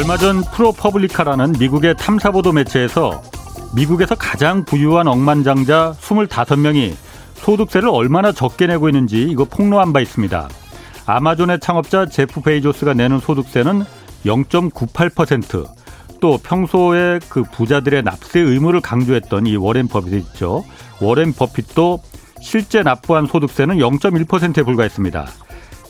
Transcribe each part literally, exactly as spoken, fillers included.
얼마 전 프로퍼블리카라는 미국의 탐사보도 매체에서 미국에서 가장 부유한 억만장자 이십오 명이 소득세를 얼마나 적게 내고 있는지 이거 폭로한 바 있습니다. 아마존의 창업자 제프 베이조스가 내는 소득세는 영 점 구팔 퍼센트, 또 평소에 그 부자들의 납세 의무를 강조했던 이 워렌 버핏 있죠. 워렌 버핏도 실제 납부한 소득세는 영 점 일 퍼센트에 불과했습니다.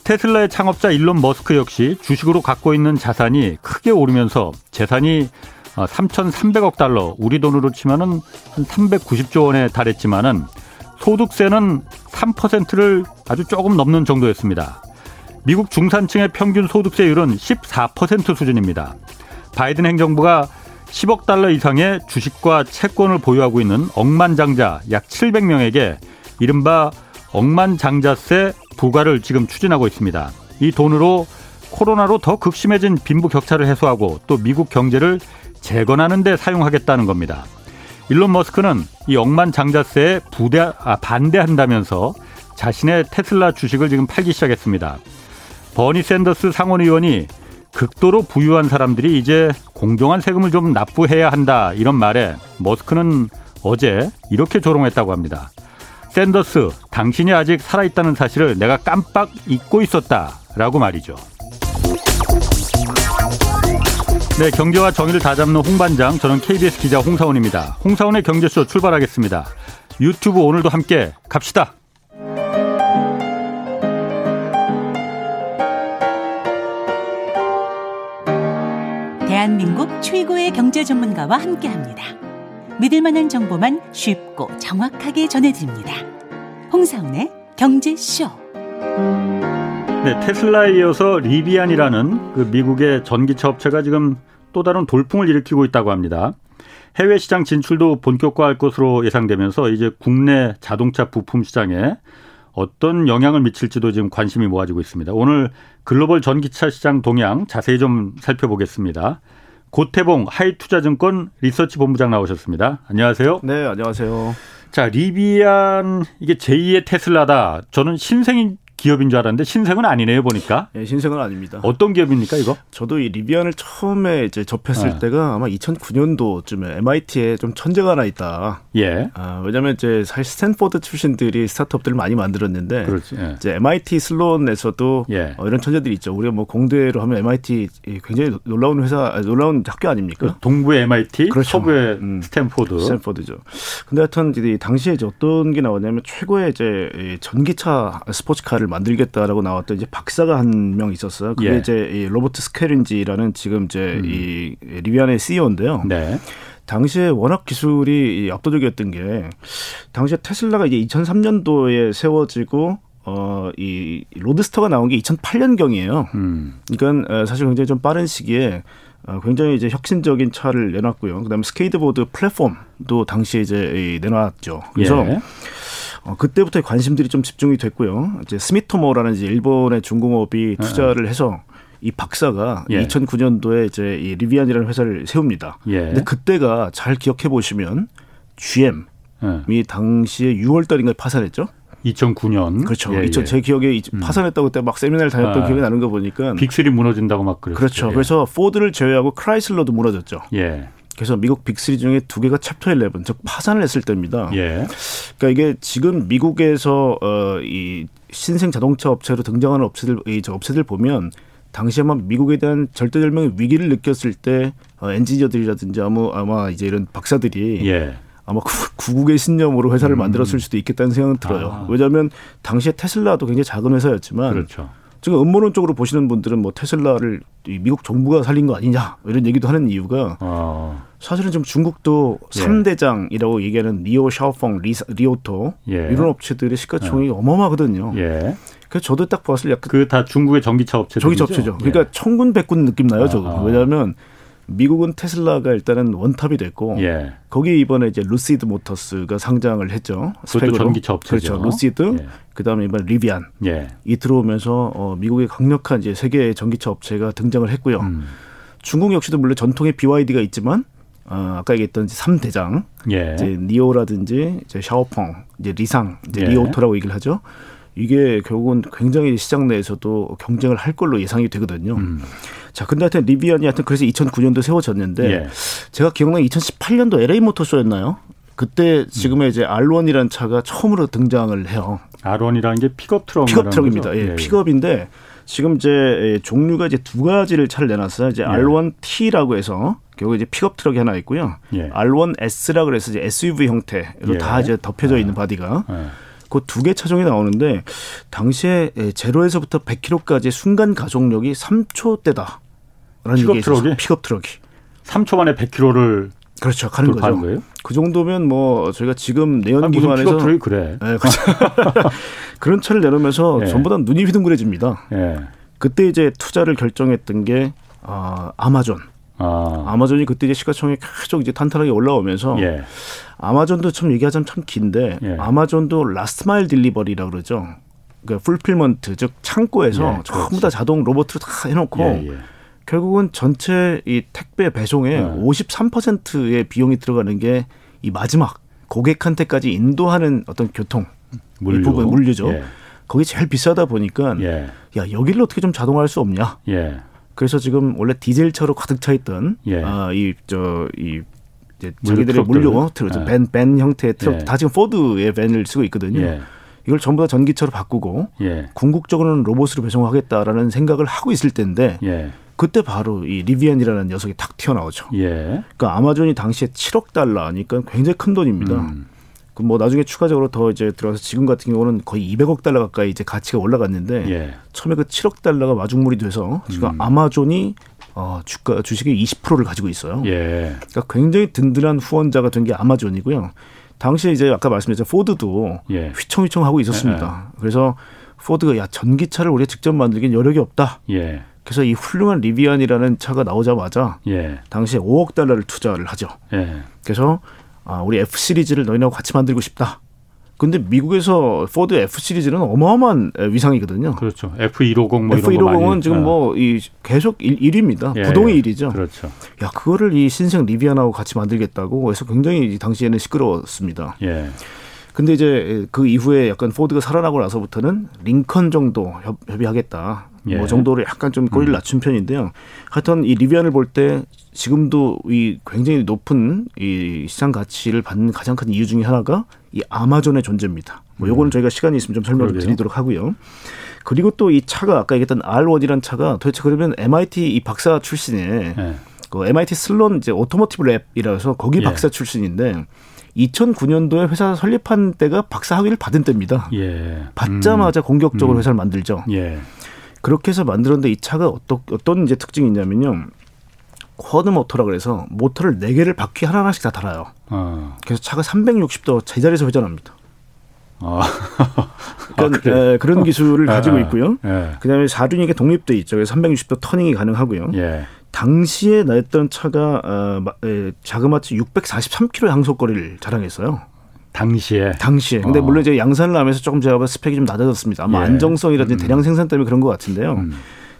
테슬라의 창업자 일론 머스크 역시 주식으로 갖고 있는 자산이 크게 오르면서 재산이 삼천삼백억 달러, 우리 돈으로 치면은 한 삼백구십조 원에 달했지만은 소득세는 삼 퍼센트를 아주 조금 넘는 정도였습니다. 미국 중산층의 평균 소득세율은 십사 퍼센트 수준입니다. 바이든 행정부가 십억 달러 이상의 주식과 채권을 보유하고 있는 억만장자 약 칠백 명에게 이른바 억만장자세 부과를 지금 추진하고 있습니다. 이 돈으로 코로나로 더 극심해진 빈부격차를 해소하고 또 미국 경제를 재건하는 데 사용하겠다는 겁니다. 일론 머스크는 이 억만장자세에 부대, 아, 반대한다면서 자신의 테슬라 주식을 지금 팔기 시작했습니다. 버니 샌더스 상원의원이 극도로 부유한 사람들이 이제 공정한 세금을 좀 납부해야 한다 이런 말에 머스크는 어제 이렇게 조롱했다고 합니다. 샌더스, 당신이 아직 살아있다는 사실을 내가 깜빡 잊고 있었다라고 말이죠. 네, 경제와 정의를 다잡는 홍반장, 저는 케이비에스 기자 홍사훈입니다. 홍사훈의 경제쇼 출발하겠습니다. 유튜브 오늘도 함께 갑시다. 대한민국 최고의 경제 전문가와 함께합니다. 믿을만한 정보만 쉽고 정확하게 전해드립니다. 홍사훈의 경제쇼. 네, 테슬라에 이어서 리비안이라는 그 미국의 전기차 업체가 지금 또 다른 돌풍을 일으키고 있다고 합니다. 해외 시장 진출도 본격화할 것으로 예상되면서 이제 국내 자동차 부품 시장에 어떤 영향을 미칠지도 지금 관심이 모아지고 있습니다. 오늘 글로벌 전기차 시장 동향 자세히 좀 살펴보겠습니다. 고태봉 하이투자증권 리서치 본부장 나오셨습니다. 안녕하세요. 네, 안녕하세요. 자, 리비안 이게 제이의 테슬라다. 저는 신생 기업인 줄 알았는데 신생은 아니네요, 보니까. 예, 네, 신생은 아닙니다. 어떤 기업입니까, 이거? 저도 이 리비안을 처음에 이제 접했을 네. 때가 아마 이천구년도쯤에 엠아이티에 좀 천재가 하나 있다. 예. 아, 왜냐하면 이제 사실 스탠포드 출신들이 스타트업들을 많이 만들었는데, 그렇지. 예. 이제 엠아이티 슬론에서도 예. 어, 이런 천재들이 있죠. 우리가 뭐 공대로 하면 엠아이티 굉장히 놀라운 회사, 놀라운 학교 아닙니까? 동부의 엠아이티, 그렇죠. 서부의 음, 스탠포드. 스탠포드죠. 근데 하여튼 이 당시에 이제 어떤 게 나왔냐면 최고의 이제 전기차 스포츠카를 만들겠다라고 나왔던 이제 박사가 한 명 있었어요. 그게 예. 이제 로버트 스케린지라는 지금 이제 음. 이 리비안의 씨이오인데요. 네. 당시에 워낙 기술이 압도적이었던 게 당시에 테슬라가 이제 이천삼년도에 세워지고 어, 이 로드스터가 나온 게 이천팔년경이에요. 음. 그러니까 사실 굉장히 좀 빠른 시기에 굉장히 이제 혁신적인 차를 내놨고요. 그다음에 스케이트보드 플랫폼도 당시에 이제 내놨죠. 그래서 예. 어, 그때부터 관심들이 좀 집중이 됐고요. 이제 스미토모라는 이제 일본의 중공업이 투자를 해서 이 박사가 예. 이천구년도에 이제 이 리비안이라는 회사를 세웁니다. 예. 근데 그때가 잘 기억해 보시면 지엠이 예. 당시에 유월 달인가 파산했죠. 이천구년. 그렇죠. 예, 예. 제 기억에 파산했다고 그때 막 세미나를 다녔던 아, 기억이 나는 거 보니까. 빅삼이 무너진다고 막 그랬죠. 그렇죠. 예. 그래서 포드를 제외하고 크라이슬러도 무너졌죠. 예. 그래서 미국 빅삼 중에 두 개가 챕터 십일, 즉 파산을 했을 때입니다. 예. 그러니까 이게 지금 미국에서 어, 이 신생 자동차 업체로 등장하는 업체들, 이 저 업체들 보면 당시에만 미국에 대한 절대절명의 위기를 느꼈을 때 어, 엔지니어들이라든지 아마, 아마 이제 이런 박사들이 예. 아마 구국의 신념으로 회사를 음. 만들었을 수도 있겠다는 생각은 들어요. 아. 왜냐하면 당시에 테슬라도 굉장히 작은 회사였지만 그렇죠. 지금 음모론적으로 보시는 분들은 뭐 테슬라를 미국 정부가 살린 거 아니냐 이런 얘기도 하는 이유가 아. 사실은 지금 중국도 예. 삼대장이라고 얘기하는 니오, 샤오펑, 리, 리오토 예. 이런 업체들의 시가총액이 예. 어마어마하거든요. 예. 그래서 저도 딱 봤을 때 그 다 중국의 전기차 업체죠. 전기차 업체죠. 예. 그러니까 천군 백군 느낌 나요. 저도. 아. 왜냐하면 미국은 테슬라가 일단은 원탑이 됐고 예. 거기에 이번에 이제 루시드 모터스가 상장을 했죠. 스펙으로. 그것도 전기차 업체죠. 그렇죠. 루시드. 예. 그다음에 이번에 리비안. 예. 이 들어오면서 어, 미국의 강력한 이제 세계의 전기차 업체가 등장을 했고요. 음. 중국 역시도 물론 전통의 비와이디가 있지만 어, 아까 얘기했던 삼대장. 예. 이제 니오라든지 이제 샤오펑, 이제 리상, 이제 예. 리오토라고 얘기를 하죠. 이게 결국은 굉장히 시장 내에서도 경쟁을 할 걸로 예상이 되거든요. 음. 자, 근데 하여튼 리비안이 하여튼 그래서 이천구 년도 세워졌는데 예. 제가 기억나는 이천십팔 년도 엘에이 모터쇼였나요? 그때 지금의 이제 알원이라는 차가 처음으로 등장을 해요. 알원이라는 게 픽업 트럭. 픽업 트럭입니다. 예, 예, 픽업인데 지금 이제 종류가 이제 두 가지를 차를 내놨어요. 이제 예. 알원티라고 해서 결국 이제 픽업 트럭이 하나 있고요. 예. 알원에스라고 해서 이제 에스유브이 형태로 예. 다 이제 덮여져 있는 아. 바디가. 아. 그 두 개 차종이 나오는데 당시에 제로에서부터 백 킬로미터까지 순간 가속력이 삼 초대다라는 픽업 얘기가 트럭이? 픽업 트럭이. 삼 초 만에 백 킬로미터를 그렇죠. 가는 거죠. 거예요? 그 정도면 뭐 저희가 지금 내연기관에서 무슨 픽업 트럭이 그래. 네, 그렇죠. 그런 차를 내놓으면서 네. 전부 다 눈이 휘둥그레집니다. 네. 그때 이제 투자를 결정했던 게 어, 아마존. 아. 아마존이 그때 이제 시가총액 계속 이제 탄탄하게 올라오면서 예. 아마존도 참 얘기하자면 참 긴데 예. 아마존도 라스트 마일 딜리버리라고 그러죠. 그러니까 풀필먼트 즉 창고에서 예. 전부 그렇지. 다 자동 로봇으로 다 해놓고 예. 예. 결국은 전체 이 택배 배송에 예. 오십삼 퍼센트의 비용이 들어가는 게 이 마지막 고객한테까지 인도하는 어떤 교통 물류. 이 부분 물류죠. 예. 거기 제일 비싸다 보니까 예. 야 여기를 어떻게 좀 자동화할 수 없냐. 예. 그래서 지금 원래 디젤 차로 가득 차 있던 예. 아, 이 저 이 이제 자기들의 물류 트럭, 예. 밴, 밴 형태의 트럭 예. 다 지금 포드의 밴을 쓰고 있거든요. 예. 이걸 전부 다 전기차로 바꾸고 예. 궁극적으로는 로봇으로 배송하겠다라는 생각을 하고 있을 때인데 예. 그때 바로 이 리비안이라는 녀석이 탁 튀어나오죠. 예. 그러니까 아마존이 당시에 칠억 달러니까 굉장히 큰 돈입니다. 음. 그 뭐 나중에 추가적으로 더 이제 들어가서 지금 같은 경우는 거의 이백억 달러 가까이 이제 가치가 올라갔는데 예. 처음에 그 칠억 달러가 마중물이 돼서 지금 음. 아마존이 어 주가 주식의 이십 퍼센트를 가지고 있어요. 예. 그러니까 굉장히 든든한 후원자가 된 게 아마존이고요. 당시에 이제 아까 말씀드렸죠 포드도 예. 휘청휘청 하고 있었습니다. 예. 그래서 포드가 야 전기차를 우리가 직접 만들기엔 여력이 없다. 예. 그래서 이 훌륭한 리비안이라는 차가 나오자마자 예. 당시에 오억 달러를 투자를 하죠. 예. 그래서 아, 우리 F 시리즈를 너희하고 같이 만들고 싶다. 근데 미국에서 포드 F 시리즈는 어마어마한 위상이거든요. 그렇죠. 에프 백오십 뭐 에프 백오십은 이런 거 많이 지금 뭐 이 계속 일 위입니다. 예, 부동의 일 위죠. 그렇죠. 야, 그거를 이 신생 리비안하고 같이 만들겠다고 해서 굉장히 당시에는 시끄러웠습니다. 예. 근데 이제 그 이후에 약간 포드가 살아나고 나서부터는 링컨 정도 협, 협의하겠다. 예. 뭐 정도로 약간 좀 꼬리를 낮춘 편인데요. 하여튼 이 리비안을 볼 때 지금도 이 굉장히 높은 이 시장 가치를 받는 가장 큰 이유 중에 하나가 이 아마존의 존재입니다. 뭐 요거는 음. 저희가 시간이 있으면 좀 설명을 그러게요. 드리도록 하고요. 그리고 또 이 차가 아까 얘기했던 알원이라는 차가 도대체 그러면 엠아이티 이 박사 출신의 예. 그 엠아이티 슬론 이제 오토모티브 랩이라서 거기 예. 박사 출신인데 이천구 년도에 회사 설립한 때가 박사 학위를 받은 때입니다. 예. 받자마자 음. 공격적으로 음. 회사를 만들죠. 예. 그렇게 해서 만들었는데 이 차가 어떤, 어떤 이제 특징이 있냐면요. 쿼드 모터라고 해서 모터를 네 개를 바퀴 하나하나씩 다 달아요. 아. 그래서 차가 삼백육십 도 제자리에서 회전합니다. 아. 그러니까 아, 에, 그런 기술을 아, 가지고 있고요. 예. 그다음에 사륜이게 독립돼 있죠. 그래서 삼백육십 도 터닝이 가능하고요. 예. 당시에 나왔던 차가 어, 에, 자그마치 육백사십삼 킬로미터 항속거리를 자랑했어요. 당시에. 당시에. 근데 어. 물론 이제 양산을 하면서 조금 제가 스펙이 좀 낮아졌습니다. 아마 예. 안정성이라든지 음. 대량 생산 때문에 그런 것 같은데요. 음.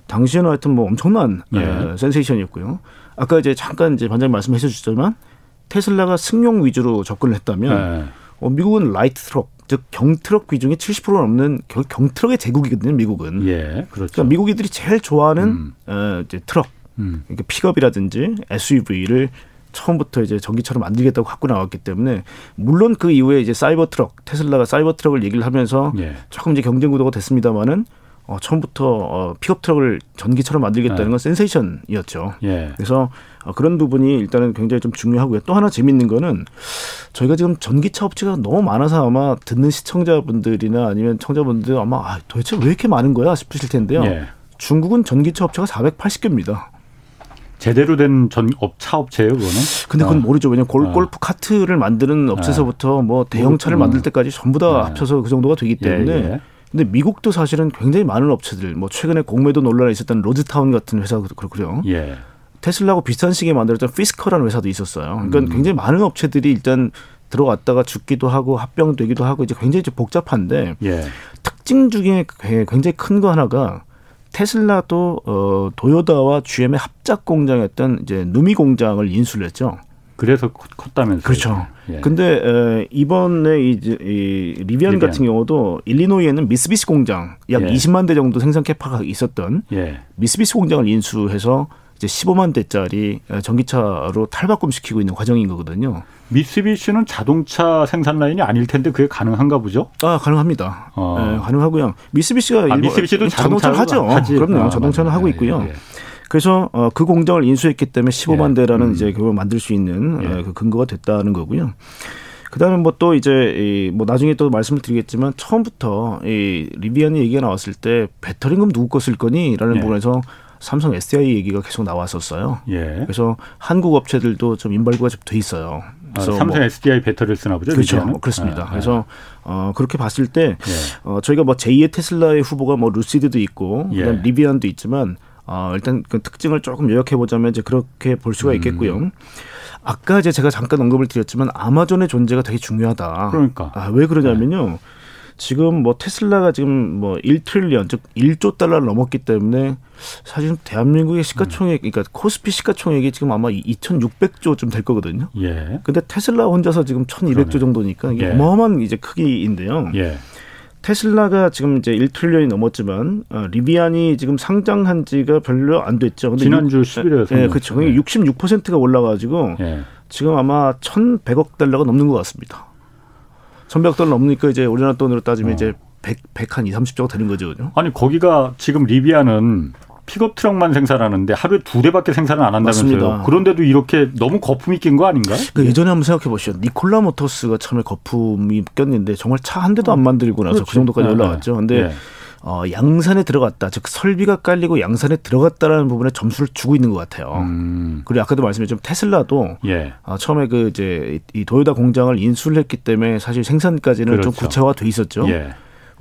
당시에는 하여튼 뭐 엄청난 예. 에, 센세이션이었고요. 아까 이제 잠깐 이제 반장님 말씀해 주셨지만 테슬라가 승용 위주로 접근을 했다면 예. 어, 미국은 라이트 트럭, 즉 경트럭 비중이 칠십 퍼센트 넘는 경트럭의 제국이거든요. 미국은. 예, 그렇죠. 그러니까 미국이들이 제일 좋아하는 음. 에, 이제 트럭, 음. 그러니까 픽업이라든지 에스유브이를 처음부터 이제 전기차로 만들겠다고 갖고 나왔기 때문에 물론 그 이후에 이제 사이버 트럭 테슬라가 사이버 트럭을 얘기를 하면서 예. 조금 이제 경쟁 구도가 됐습니다만은 어, 처음부터 어, 픽업 트럭을 전기차로 만들겠다는 예. 건 센세이션이었죠. 예. 그래서 어, 그런 부분이 일단은 굉장히 좀 중요하고요. 또 하나 재밌는 거는 저희가 지금 전기차 업체가 너무 많아서 아마 듣는 시청자분들이나 아니면 청자분들 아마 아, 도대체 왜 이렇게 많은 거야 싶으실 텐데요. 예. 중국은 전기차 업체가 사백팔십 개입니다. 제대로 된 전 업차 업체예요, 그거는? 근데 그건 어. 모르죠. 왜냐하면 골, 어. 골프 카트를 만드는 업체에서부터 뭐 대형차를 음. 만들 때까지 전부 다 예. 합쳐서 그 정도가 되기 때문에. 예, 예. 근데 미국도 사실은 굉장히 많은 업체들, 뭐 최근에 공매도 논란이 있었던 로드타운 같은 회사도 그렇고요. 예. 테슬라하고 비슷한 시기에 만들었던 피스커라는 회사도 있었어요. 그러니까 음. 굉장히 많은 업체들이 일단 들어갔다가 죽기도 하고 합병되기도 하고 이제 굉장히 이제 복잡한데 예. 특징 중에 굉장히 큰 거 하나가 테슬라도 어, 도요타와 지엠의 합작 공장이었던 이제 누미 공장을 인수를 했죠. 그래서 컸다면서요. 그렇죠. 예. 근데 이번에 이제 이 리비안, 리비안 같은 경우도 일리노이에는 미쓰비시 공장 약 예. 이십만 대 정도 생산 캐파가 있었던 예. 미쓰비시 공장을 인수해서 이제 십오만 대짜리 전기차로 탈바꿈시키고 있는 과정인 거거든요. 미쓰비시는 자동차 생산 라인이 아닐 텐데 그게 가능한가 보죠? 아 가능합니다. 어. 예, 가능하고요. 미쓰비시가 아, 미쓰비시도 자동차를 하죠. 하지. 그럼요. 아, 자동차는 맞아요. 하고 있고요. 예, 예. 그래서 그 공장을 인수했기 때문에 십오만 예. 대라는 음. 이제 그걸 만들 수 있는 예. 그 근거가 됐다는 거고요. 그다음에 뭐 또 이제 뭐 나중에 또 말씀을 드리겠지만 처음부터 이 리비안이 얘기가 나왔을 때 배터리금 누구 거 쓸 거니라는 예. 부분에서 삼성 에스디아이 얘기가 계속 나왔었어요. 예. 그래서 한국 업체들도 좀 인발구가 좀 돼 있어요. 그래서 아, 삼성 뭐 에스디아이 배터리를 쓰나 보죠. 그렇죠. 뭐 그렇습니다. 아, 아. 그래서 어, 그렇게 봤을 때 예. 어, 저희가 뭐 제이의 테슬라의 후보가 뭐 루시드도 있고 예. 리비안도 있지만. 어, 일단 그 특징을 조금 요약해 보자면 이제 그렇게 볼 수가 있겠고요. 음. 아까 이제 제가 잠깐 언급을 드렸지만 아마존의 존재가 되게 중요하다. 그러니까 아, 왜 그러냐면요. 네. 지금 뭐 테슬라가 지금 뭐 일 트릴리언 즉 일조 달러를 넘었기 때문에 사실 대한민국의 시가총액 그러니까 코스피 시가총액이 지금 아마 이천육백조쯤 될 거거든요. 예. 근데 테슬라 혼자서 지금 천이백조 정도니까 이게 예. 어마어마한 이제 크기인데요. 예. 테슬라가 지금 이제 일 트릴리언이 넘었지만 어, 리비안이 지금 상장한 지가 별로 안 됐죠. 근데 지난주 십일일에 예, 그렇죠. 네. 육십육 퍼센트가 올라가지고 네. 지금 아마 천백억 달러가 넘는 것 같습니다. 천백억 달러 넘으니까 이제 우리나라 돈으로 따지면 어. 이제 백, 백 한 이삼십조가 되는 거죠. 아니 거기가 지금 리비안은 픽업 트럭만 생산하는데 하루에 두 대밖에 생산을 안 한다면서요. 맞습니다. 그런데도 이렇게 너무 거품이 낀 거 아닌가? 그 예전에 한번 생각해 보시죠. 니콜라 모터스가 처음에 거품이 꼈는데 정말 차 한 대도 안 만들고 나서 그렇지. 그 정도까지 네, 올라왔죠. 그런데 네. 어, 양산에 들어갔다. 즉 설비가 깔리고 양산에 들어갔다라는 부분에 점수를 주고 있는 것 같아요. 음. 그리고 아까도 말씀드렸지만 테슬라도 예. 어, 처음에 그 이제 이 도요타 공장을 인수를 했기 때문에 사실 생산까지는 그렇죠. 좀 구체화돼 있었죠. 예.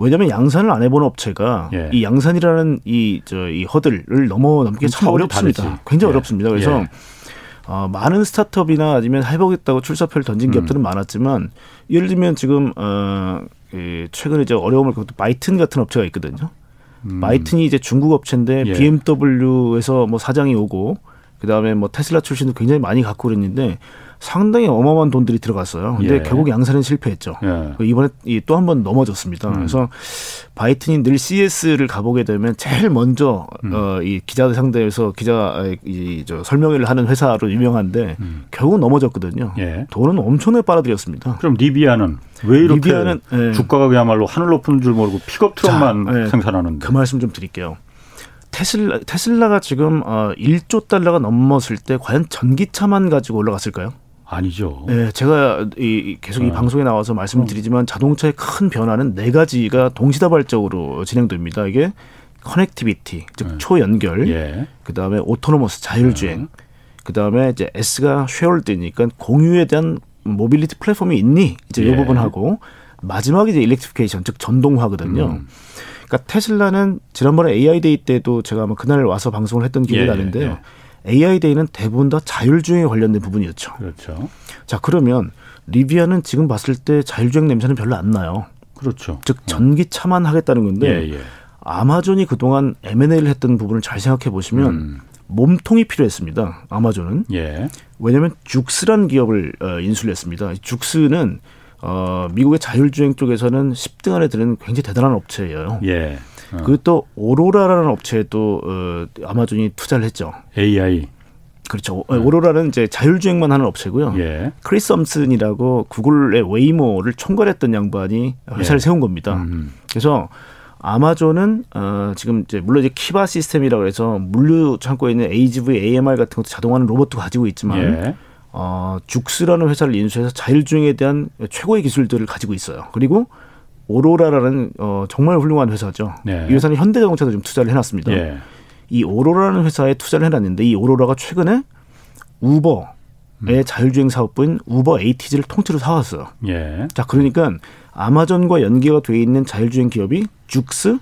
왜냐하면 양산을 안 해본 업체가 예. 이 양산이라는 이, 저, 이 허들을 넘어 넘기 참 어렵습니다. 다르지. 굉장히 예. 어렵습니다. 그래서 예. 어, 많은 스타트업이나 아니면 해보겠다고 출사표를 던진 기업들은 음. 많았지만 예를 들면 지금 어, 예, 최근에 이제 어려움을 겪은 바이튼 같은 업체가 있거든요. 음. 바이튼이 이제 중국 업체인데 예. 비엠더블유에서 뭐 사장이 오고 그다음에 뭐 테슬라 출신도 굉장히 많이 갖고 그랬는데 상당히 어마어마한 돈들이 들어갔어요. 근데 예. 결국 양산은 실패했죠. 예. 이번에 또 한 번 넘어졌습니다. 음. 그래서 바이튼이 늘 씨에스를 가보게 되면 제일 먼저 음. 어, 이 기자들 상대에서 기자 이, 저, 설명회를 하는 회사로 유명한데 음. 결국 넘어졌거든요. 예. 돈은 엄청나게 빨아들였습니다. 그럼 리비안은 왜 이렇게 리비안은, 예. 주가가 그야말로 하늘 높은 줄 모르고 픽업 트럭만 자, 예. 생산하는데. 그 말씀 좀 드릴게요. 테슬라, 테슬라가 지금 어, 일조 달러가 넘었을 때 과연 전기차만 가지고 올라갔을까요? 아니죠. 네, 제가 이, 계속 어. 이 방송에 나와서 말씀드리지만 자동차의 큰 변화는 네 가지가 동시다발적으로 진행됩니다. 이게 커넥티비티, 즉 네. 초연결, 예. 그다음에 오토노머스, 자율주행, 네. 그다음에 이제 S가 쉐어드니까 공유에 대한 모빌리티 플랫폼이 있니? 이제 예. 이 부분하고 마지막이 이제 일렉트리피케이션, 즉 전동화거든요. 음. 그러니까 테슬라는 지난번에 에이아이 데이 때도 제가 아마 그날 와서 방송을 했던 기억이 예. 나는데요. 예. 에이아이 데이는 대부분 다 자율주행에 관련된 부분이었죠. 그렇죠. 자, 그러면 리비안은 지금 봤을 때 자율주행 냄새는 별로 안 나요. 그렇죠. 즉 전기차만 하겠다는 건데 예, 예. 아마존이 그동안 엠 앤 에이를 했던 부분을 잘 생각해 보시면 음. 몸통이 필요했습니다. 아마존은. 예. 왜냐하면 줌스라는 기업을 인수를 했습니다. 줌스는 어, 미국의 자율주행 쪽에서는 십 등 안에 드는 굉장히 대단한 업체예요. 예. 그리고 또 오로라라는 업체에도 어, 아마존이 투자를 했죠. 에이아이. 그렇죠. 네. 오로라는 이제 자율주행만 하는 업체고요. 예. 크리스 엄슨이라고 구글의 웨이모를 총괄했던 양반이 회사를 예. 세운 겁니다. 음. 그래서 아마존은 어, 지금 이제 물론 이제 키바 시스템이라고 해서 물류 창고에 있는 에이지브이, 에이엠알 같은 것도 자동화하는 로봇도 가지고 있지만 예. 어, 줌스라는 회사를 인수해서 자율주행에 대한 최고의 기술들을 가지고 있어요. 그리고 오로라라는 어, 정말 훌륭한 회사죠. 네. 이 회사는 현대자동차도 좀 투자를 해놨습니다. 네. 이 오로라라는 회사에 투자를 해놨는데 이 오로라가 최근에 우버의 음. 자율주행 사업부인 우버 에이티지를 통째로 사왔어요. 네. 자, 그러니까 아마존과 연계가 돼 있는 자율주행 기업이 줌스,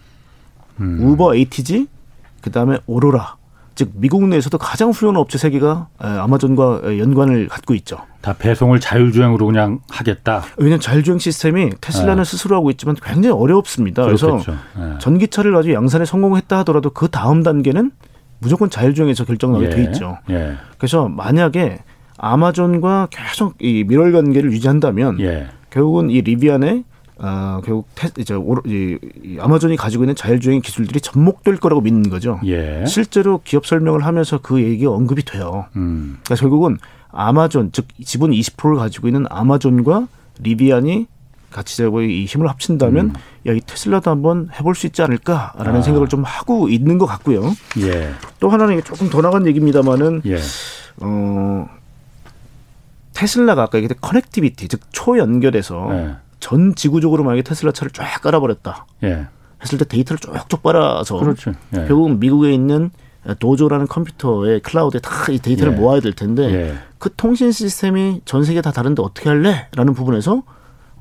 음. 우버 에이티지, 그다음에 오로라. 즉 미국 내에서도 가장 훌륭한 업체 세 개가 아마존과 연관을 갖고 있죠. 다 배송을 자율주행으로 그냥 하겠다. 왜냐하면 자율주행 시스템이 테슬라는 네. 스스로 하고 있지만 굉장히 어렵습니다. 그렇겠죠. 그래서 네. 전기차를 가지고 양산에 성공했다 하더라도 그 다음 단계는 무조건 자율주행에서 결정나게 예. 돼 있죠. 예. 그래서 만약에 아마존과 계속 이 밀월 관계를 유지한다면 예. 결국은 이 리비안에 어, 결국 테, 이제 오로, 이, 이 아마존이 가지고 있는 자율주행 기술들이 접목될 거라고 믿는 거죠. 예. 실제로 기업 설명을 하면서 그 얘기가 언급이 돼요. 음. 그러니까 결국은 아마존, 즉 지분 이십 퍼센트를 가지고 있는 아마존과 리비안이 같이 이 힘을 합친다면 음. 야, 이 테슬라도 한번 해볼 수 있지 않을까라는 아. 생각을 좀 하고 있는 것 같고요. 예. 또 하나는 조금 더 나간 얘기입니다마는 예. 어, 테슬라가 아까 얘기했던 커넥티비티, 즉 초연결해서 예. 전 지구적으로 만약에 테슬라 차를 쫙 깔아버렸다 예. 했을 때 데이터를 쭉쭉 빨아서 그렇죠. 예. 결국은 미국에 있는 도조라는 컴퓨터의 클라우드에 다 이 데이터를 예. 모아야 될 텐데 예. 그 통신 시스템이 전 세계 다 다른데 어떻게 할래? 라는 부분에서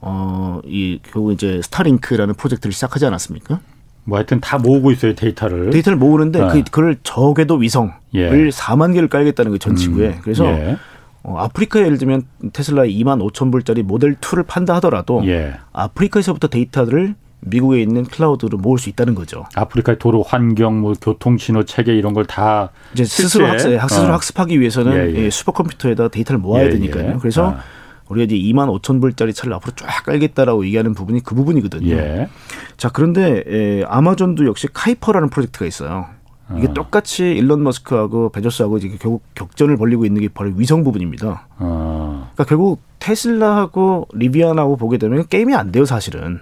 어, 이 결국 이제 스타링크라는 프로젝트를 시작하지 않았습니까? 뭐 하여튼 다 모으고 있어요 데이터를. 데이터를 모으는데 예. 그, 그걸 저궤도 위성을 예. 사만 개를 깔겠다는 거예요 전 지구에. 음. 그래서 예. 어, 아프리카에 예를 들면 테슬라의 이만 오천 불짜리 모델이를 판다 하더라도 예. 아프리카에서부터 데이터를 미국에 있는 클라우드로 모을 수 있다는 거죠. 아프리카의 도로 환경, 뭐 교통 신호 체계 이런 걸 다 이제 스스로 학습, 스스로 어. 학습하기 위해서는 예, 예. 예, 슈퍼컴퓨터에다가 데이터를 모아야 예, 되니까요. 예. 그래서 아. 우리가 이제 이만 오천 불짜리 차를 앞으로 쫙 깔겠다라고 얘기하는 부분이 그 부분이거든요. 예. 자 그런데 예, 아마존도 역시 카이퍼라는 프로젝트가 있어요. 이게 어. 똑같이 일론 머스크하고 베조스하고 이제 결국 격전을 벌이고 있는 게 바로 위성 부분입니다. 어. 그러니까 결국 테슬라하고 리비안하고 보게 되면 게임이 안 돼요, 사실은.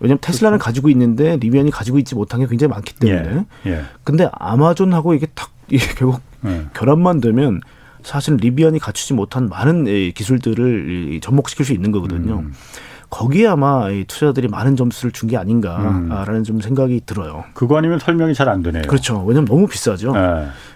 왜냐하면 테슬라는 그렇죠. 가지고 있는데 리비안이 가지고 있지 못한 게 굉장히 많기 때문에. 예. 예. 근데 아마존하고 이게 탁 이게 결국 예. 결합만 되면 사실 리비안이 갖추지 못한 많은 기술들을 접목시킬 수 있는 거거든요. 음. 거기에 아마 투자자들이 많은 점수를 준 게 아닌가라는 음. 좀 생각이 들어요. 그거 아니면 설명이 잘 안 되네요. 그렇죠. 왜냐하면 너무 비싸죠. 네.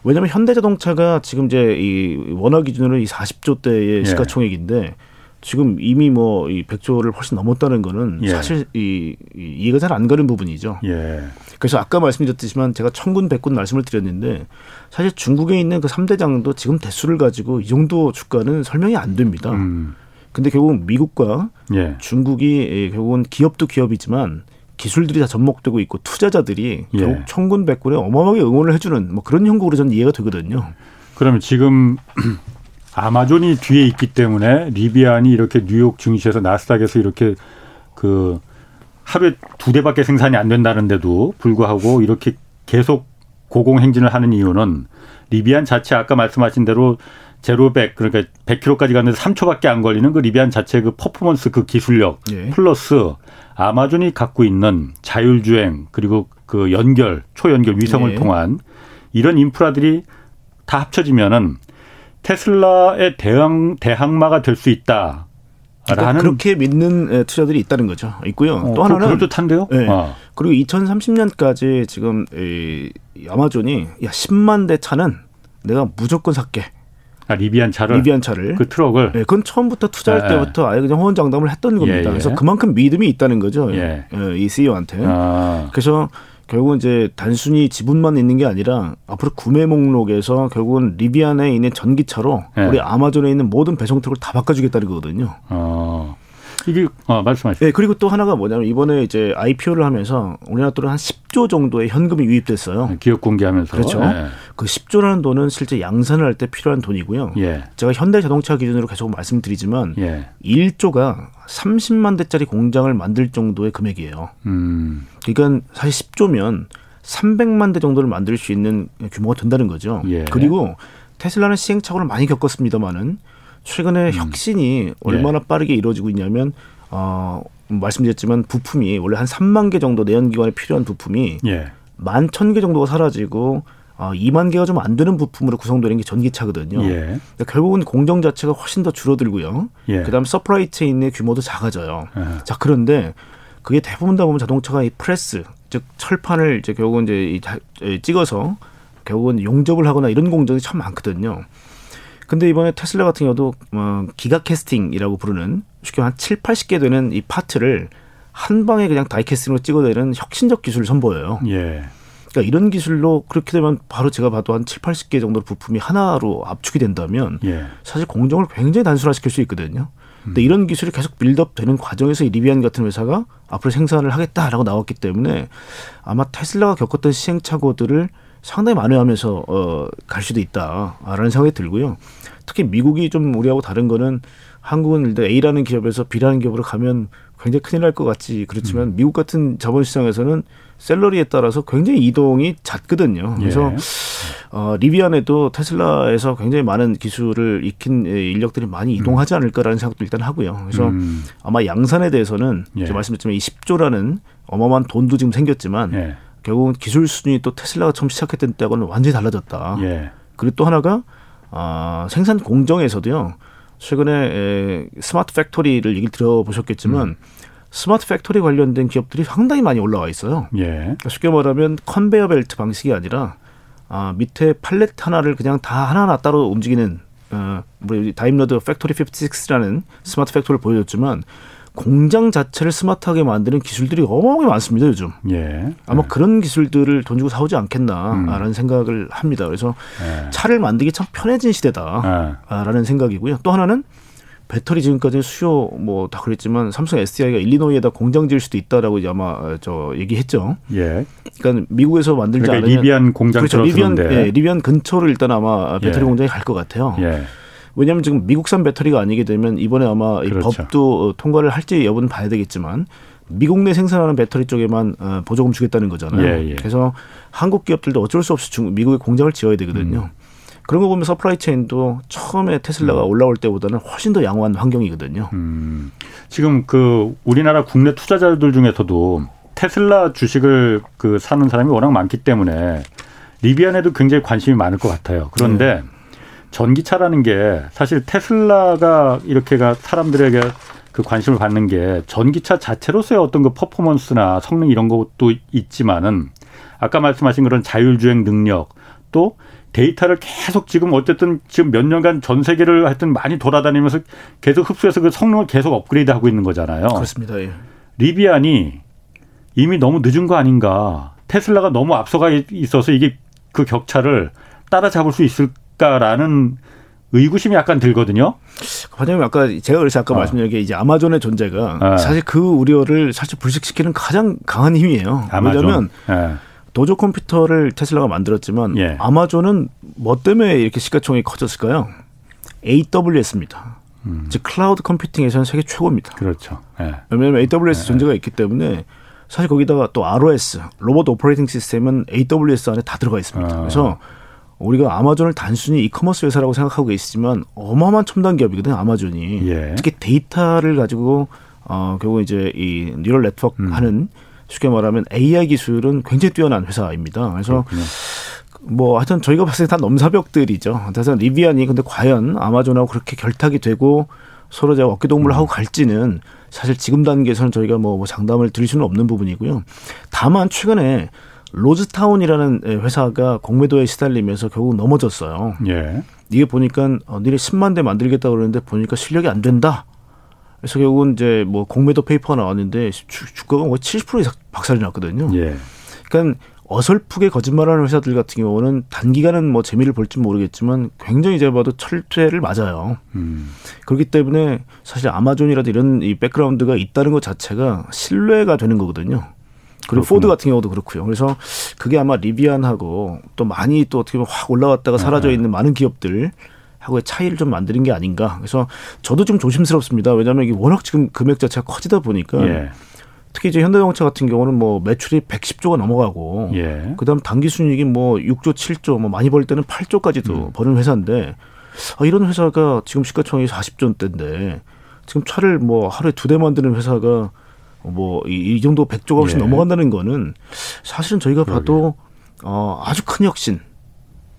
왜냐하면 현대자동차가 지금 이제 이 원화 기준으로 이 사십조 대의 시가총액인데 네. 지금 이미 뭐 이 백조를 훨씬 넘었다는 거는 예. 사실 이, 이 이해가 잘 안 가는 부분이죠. 예. 그래서 아까 말씀드렸지만 제가 천군 백군 말씀을 드렸는데 사실 중국에 있는 그 삼대장도 지금 대수를 가지고 이 정도 주가는 설명이 안 됩니다. 음. 근데 결국 미국과 예. 중국이 결국은 기업도 기업이지만 기술들이 다 접목되고 있고 투자자들이 예. 결국 천군 백군에 어마어마하게 응원을 해주는 뭐 그런 형국으로 저는 이해가 되거든요. 그러면 지금 아마존이 뒤에 있기 때문에 리비안이 이렇게 뉴욕 증시에서 나스닥에서 이렇게 그 하루에 두 대밖에 생산이 안 된다는데도 불구하고 이렇게 계속 고공행진을 하는 이유는 리비안 자체 아까 말씀하신 대로 제로백 그러니까 백 킬로미터까지 가는데 삼초밖에 안 걸리는 그 리비안 자체의 그 퍼포먼스 그 기술력 예. 플러스 아마존이 갖고 있는 자율주행 그리고 그 연결 초연결 위성을 예. 통한 이런 인프라들이 다 합쳐지면은 테슬라의 대항 대항마가 될 수 있다. 그러니까 그렇게 믿는 투자들이 있다는 거죠. 있고요. 어, 또 하나는 그럴듯한데요. 네. 아. 그리고 이천삼십년까지 지금 이 아마존이 야 십만 대 차는 내가 무조건 살게. 아, 리비안 차를 리비안 차를 그 트럭을. 네, 그건 처음부터 투자할 예. 때부터 아예 그냥 호언장담을 했던 겁니다. 예, 예. 그래서 그만큼 믿음이 있다는 거죠. 예. 예, 이 씨이오한테. 아. 그래서 결국은 이제 단순히 지분만 있는 게 아니라 앞으로 구매 목록에서 결국은 리비안에 있는 전기차로 네. 우리 아마존에 있는 모든 배송 트럭을 다 바꿔주겠다는 거거든요. 어. 이게 어, 말씀하시죠. 네, 그리고 또 하나가 뭐냐면 이번에 이제 아이피오를 하면서 우리나라 돈은 한 십조 정도의 현금이 유입됐어요. 기업 공개하면서. 그렇죠. 네. 그 십조라는 돈은 실제 양산을 할 때 필요한 돈이고요. 예. 제가 현대자동차 기준으로 계속 말씀드리지만 예. 일조가 삼십만 대짜리 공장을 만들 정도의 금액이에요. 음. 그러니까 사실 십조면 삼백만 대 정도를 만들 수 있는 규모가 된다는 거죠. 예. 그리고 테슬라는 시행착오를 많이 겪었습니다마는 최근에 음. 혁신이 얼마나 예. 빠르게 이루어지고 있냐면 어, 말씀드렸지만 부품이 원래 한 삼만 개 정도 내연기관에 필요한 부품이 예. 만 천 개 정도가 사라지고 어, 이만 개가 좀 안 되는 부품으로 구성되는 게 전기차거든요. 예. 그러니까 결국은 공정 자체가 훨씬 더 줄어들고요. 예. 그다음 서플라이 체인의 규모도 작아져요. 예. 자 그런데 그게 대부분 다 보면 자동차가 이 프레스 즉 철판을 이제 결국은 이제 찍어서 결국은 용접을 하거나 이런 공정이 참 많거든요. 근데 이번에 테슬라 같은 경우도 기가 캐스팅이라고 부르는 쉽게 한 칠팔십 개 되는 이 파트를 한 방에 그냥 다이 캐스팅으로 찍어내는 혁신적 기술을 선보여요. 예. 그러니까 이런 기술로 그렇게 되면 바로 제가 봐도 한 칠팔십 개 정도 부품이 하나로 압축이 된다면 예. 사실 공정을 굉장히 단순화시킬 수 있거든요. 근데 음. 이런 기술이 계속 빌드업되는 과정에서 이 리비안 같은 회사가 앞으로 생산을 하겠다라고 나왔기 때문에 아마 테슬라가 겪었던 시행착오들을 상당히 만회하면서 어, 갈 수도 있다라는 생각이 들고요. 특히 미국이 좀 우리하고 다른 거는 한국은 일단 A라는 기업에서 B라는 기업으로 가면 굉장히 큰일 날 것 같지 그렇지만 음. 미국 같은 자본시장에서는 셀러리에 따라서 굉장히 이동이 잦거든요. 그래서 예. 어, 리비안에도 테슬라에서 굉장히 많은 기술을 익힌 인력들이 많이 이동하지 않을까라는 생각도 일단 하고요. 그래서 음. 아마 양산에 대해서는 예. 제가 말씀드렸지만 이 십 조라는 어마어마한 돈도 지금 생겼지만 예. 결국은 기술 수준이 또 테슬라가 처음 시작했던 때하고는 완전히 달라졌다. 예. 그리고 또 하나가 어, 생산 공정에서도요. 최근에 스마트 팩토리를 얘기 들어보셨겠지만 음. 스마트 팩토리 관련된 기업들이 상당히 많이 올라와 있어요. 예. 쉽게 말하면 컨베이어 벨트 방식이 아니라 아, 밑에 팔렛 하나를 그냥 다 하나하나 따로 움직이는 어, 우리 다임러드 팩토리 오십육라는 스마트 팩토리를 보여줬지만 공장 자체를 스마트하게 만드는 기술들이 어마어마하게 많습니다. 요즘. 예. 아마 예. 그런 기술들을 돈 주고 사오지 않겠나라는 음. 생각을 합니다. 그래서 예. 차를 만들기 참 편해진 시대다라는 예. 생각이고요. 또 하나는 배터리 지금까지 수요 뭐 다 그랬지만 삼성 에스디아이가 일리노이에다 공장 지을 수도 있다라고 이제 아마 저 얘기했죠. 예. 그러니까 미국에서 만들지 그러니까 않으면. 리비안 공장 그렇죠. 리비안, 예. 리비안 근처를 일단 아마 배터리 예. 공장에 갈 것 같아요. 예. 왜냐하면 지금 미국산 배터리가 아니게 되면 이번에 아마 그렇죠. 이 법도 통과를 할지 여부는 봐야 되겠지만 미국 내 생산하는 배터리 쪽에만 보조금 주겠다는 거잖아요. 예, 예. 그래서 한국 기업들도 어쩔 수 없이 미국에 공장을 지어야 되거든요. 음. 그런 거 보면 서플라이 체인도 처음에 테슬라가 올라올 때보다는 훨씬 더 양호한 환경이거든요. 음. 지금 그 우리나라 국내 투자자들 중에서도 테슬라 주식을 그 사는 사람이 워낙 많기 때문에 리비안에도 굉장히 관심이 많을 것 같아요. 그런데 네. 전기차라는 게 사실 테슬라가 이렇게가 사람들에게 그 관심을 받는 게 전기차 자체로서의 어떤 그 퍼포먼스나 성능 이런 것도 있지만은 아까 말씀하신 그런 자율주행 능력 또 데이터를 계속 지금 어쨌든 지금 몇 년간 전 세계를 하여튼 많이 돌아다니면서 계속 흡수해서 그 성능을 계속 업그레이드하고 있는 거잖아요. 그렇습니다. 예. 리비안이 이미 너무 늦은 거 아닌가. 테슬라가 너무 앞서가 있어서 이게 그 격차를 따라잡을 수 있을 라는 의구심이 약간 들거든요. 과장님 아까 제가 그래서 아까 어. 말씀드린 게 이제 아마존의 존재가 에. 사실 그 우려를 사실 불식시키는 가장 강한 힘이에요. 아마존. 왜냐하면 에. 도조 컴퓨터를 테슬라가 만들었지만 예. 아마존은 뭐 때문에 이렇게 시가총액이 커졌을까요? 에이더블유에스입니다. 음. 즉 클라우드 컴퓨팅에서는 세계 최고입니다. 그렇죠. 에. 왜냐하면 에이더블유에스 에. 존재가 있기 때문에 사실 거기다가 또 알 오 에스 로봇 오퍼레이팅 시스템은 에이더블유에스 안에 다 들어가 있습니다. 어. 그래서 우리가 아마존을 단순히 이커머스 회사라고 생각하고 계시지만 어마어마한 첨단 기업이거든요. 아마존이 예. 특히 데이터를 가지고 어, 결국 이제 이 뉴럴 네트워크 음. 하는 쉽게 말하면 에이아이 기술은 굉장히 뛰어난 회사입니다. 그래서 그렇군요. 뭐 하여튼 저희가 봤을 때 다 넘사벽들이죠. 그래서 리비안이 근데 과연 아마존하고 그렇게 결탁이 되고 서로 제가 어깨동무를 음. 하고 갈지는 사실 지금 단계에서는 저희가 뭐 장담을 드릴 수는 없는 부분이고요. 다만 최근에 론스타운이라는 회사가 공매도에 시달리면서 결국 넘어졌어요. 예. 이게 보니까 니네 십만 대 만들겠다 그러는데 보니까 실력이 안 된다. 그래서 결국은 이제 뭐 공매도 페이퍼가 나왔는데 주가가 거의 칠십 퍼센트 이상 박살이 났거든요. 예. 그러니까 어설프게 거짓말하는 회사들 같은 경우는 단기간은 뭐 재미를 볼지 모르겠지만 굉장히 제가 봐도 철퇴를 맞아요. 음. 그렇기 때문에 사실 아마존이라도 이런 이 백그라운드가 있다는 것 자체가 신뢰가 되는 거거든요. 그리고 그렇구나. 포드 같은 경우도 그렇고요. 그래서 그게 아마 리비안하고 또 많이 또 어떻게 보면 확 올라왔다가 사라져 있는 많은 기업들하고의 차이를 좀 만드는 게 아닌가. 그래서 저도 좀 조심스럽습니다. 왜냐하면 이게 워낙 지금 금액 자체가 커지다 보니까 예. 특히 이제 현대자동차 같은 경우는 뭐 매출이 백십 조가 넘어가고 예. 그다음 단기 순이익이 뭐 육 조, 칠 조 뭐 많이 벌 때는 팔 조까지도 음. 버는 회사인데 아, 이런 회사가 지금 시가총액이 사십 조대인데 지금 차를 뭐 하루에 두 대 만드는 회사가 뭐 이 정도 백 조가 훨씬 예. 넘어간다는 거는 사실은 저희가 그러게요. 봐도 어, 아주 큰 혁신이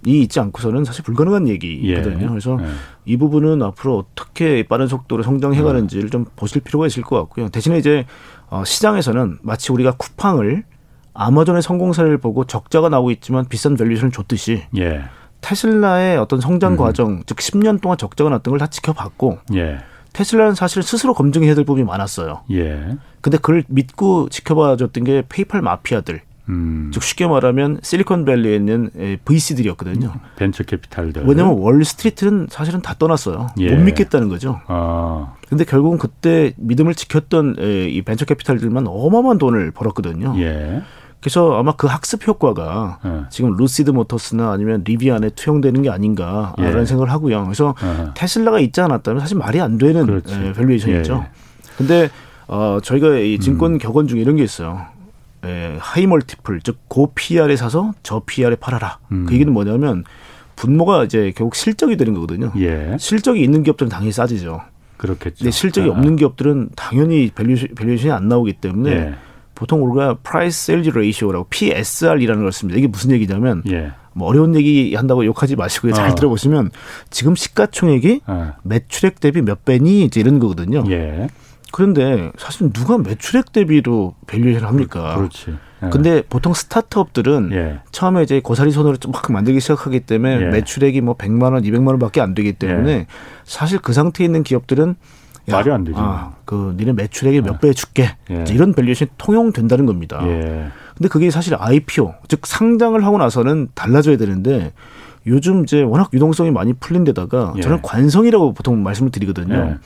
있지 않고서는 사실 불가능한 얘기거든요. 예. 그래서 예. 이 부분은 앞으로 어떻게 빠른 속도로 성장해가는지를 예. 좀 보실 필요가 있을 것 같고요. 대신에 이제 어, 시장에서는 마치 우리가 쿠팡을 아마존의 성공사를 보고 적자가 나오고 있지만 비싼 밸류에이션을 줬듯이 예. 테슬라의 어떤 성장 음. 과정, 즉 십 년 동안 적자가 났던 걸 다 지켜봤고 예. 테슬라는 사실 스스로 검증해야 될 부분이 많았어요. 예. 근데 그걸 믿고 지켜봐줬던 게 페이팔 마피아들. 음. 즉 쉽게 말하면 실리콘밸리에 있는 브이씨들이었거든요. 벤처 캐피탈들. 왜냐하면 월스트리트는 사실은 다 떠났어요. 예. 못 믿겠다는 거죠. 아. 근데 결국은 그때 믿음을 지켰던 이 벤처 캐피탈들만 어마어마한 돈을 벌었거든요. 예. 그래서 아마 그 학습 효과가 네. 지금 루시드 모터스나 아니면 리비안에 투영되는 게 아닌가라는 예. 생각을 하고요. 그래서 네. 테슬라가 있지 않았다면 사실 말이 안 되는 네, 밸류에이션이죠. 그런데 예. 어, 저희가 이 증권 격언 중에 이런 게 있어요. 에, 하이 멀티플, 즉 고 피알에 사서 저 피알에 팔아라. 음. 그 얘기는 뭐냐면 분모가 이제 결국 실적이 되는 거거든요. 예. 실적이 있는 기업들은 당연히 싸지죠. 그렇겠죠. 근데 실적이 아. 없는 기업들은 당연히 밸류, 밸류에이션이 안 나오기 때문에 예. 보통 우리가 price sales ratio라고 피 에스 알이라는 걸 씁니다. 이게 무슨 얘기냐면 예. 뭐 어려운 얘기 한다고 욕하지 마시고 잘 어. 들어보시면 지금 시가총액이 어. 매출액 대비 몇 배니 이제 이런 거거든요. 예. 그런데 사실 누가 매출액 대비로 밸류에이션을 합니까? 그렇지. 예. 근데 보통 스타트업들은 예. 처음에 이제 고사리 손으로 막 만들기 시작하기 때문에 예. 매출액이 뭐 백만 원, 이백만 원밖에 안 되기 때문에 예. 사실 그 상태에 있는 기업들은 야, 말이 안 되지. 아, 그 니네 매출액이 몇 배 줄게. 예. 이런 밸류에이션이 통용된다는 겁니다. 예. 근데 그게 사실 아이피오, 즉 상장을 하고 나서는 달라져야 되는데 요즘 이제 워낙 유동성이 많이 풀린 데다가 예. 저는 관성이라고 보통 말씀을 드리거든요. 예.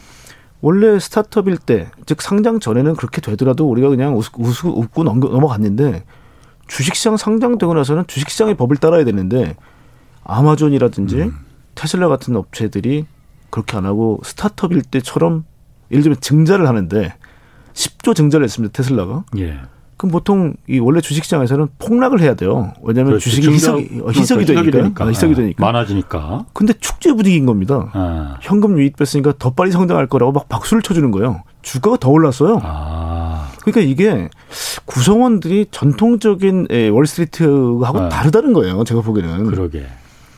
원래 스타트업일 때, 즉 상장 전에는 그렇게 되더라도 우리가 그냥 우스, 우스, 웃고 넘어갔는데 주식시장 상장되고 나서는 주식시장의 법을 따라야 되는데 아마존이라든지 음. 테슬라 같은 업체들이 그렇게 안 하고 스타트업일 때처럼 예를 들면 증자를 하는데 십 조 증자를 했습니다. 테슬라가. 예. 그럼 보통 이 원래 주식시장에서는 폭락을 해야 돼요. 왜냐하면 그렇지. 주식이 증자, 희석이, 희석이 되니까. 되니까. 아, 희석이 예. 되니까. 많아지니까. 근데 축제 분위기인 겁니다. 예. 현금 유입했으니까 더 빨리 성장할 거라고 막 박수를 쳐주는 거예요. 주가가 더 올랐어요. 아. 그러니까 이게 구성원들이 전통적인 월스트리트하고 예. 다르다는 거예요. 제가 보기에는. 그러게.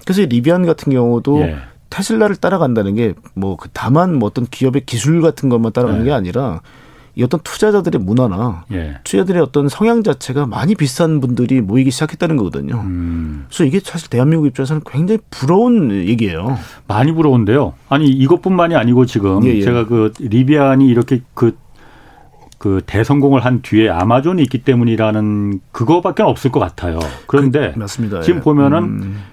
그래서 리비안 같은 경우도 예. 테슬라를 따라간다는 게 뭐 다만 뭐 어떤 기업의 기술 같은 것만 따라가는 예. 게 아니라 이 어떤 투자자들의 문화나 예. 투자들의 어떤 성향 자체가 많이 비슷한 분들이 모이기 시작했다는 거거든요. 음. 그래서 이게 사실 대한민국 입장에서는 굉장히 부러운 얘기예요. 많이 부러운데요. 아니 이것뿐만이 아니고 지금 예, 예. 제가 그 리비안이 이렇게 그, 그 대성공을 한 뒤에 아마존이 있기 때문이라는 그거밖에 없을 것 같아요. 그런데 그, 맞습니다. 지금 예. 보면은. 음.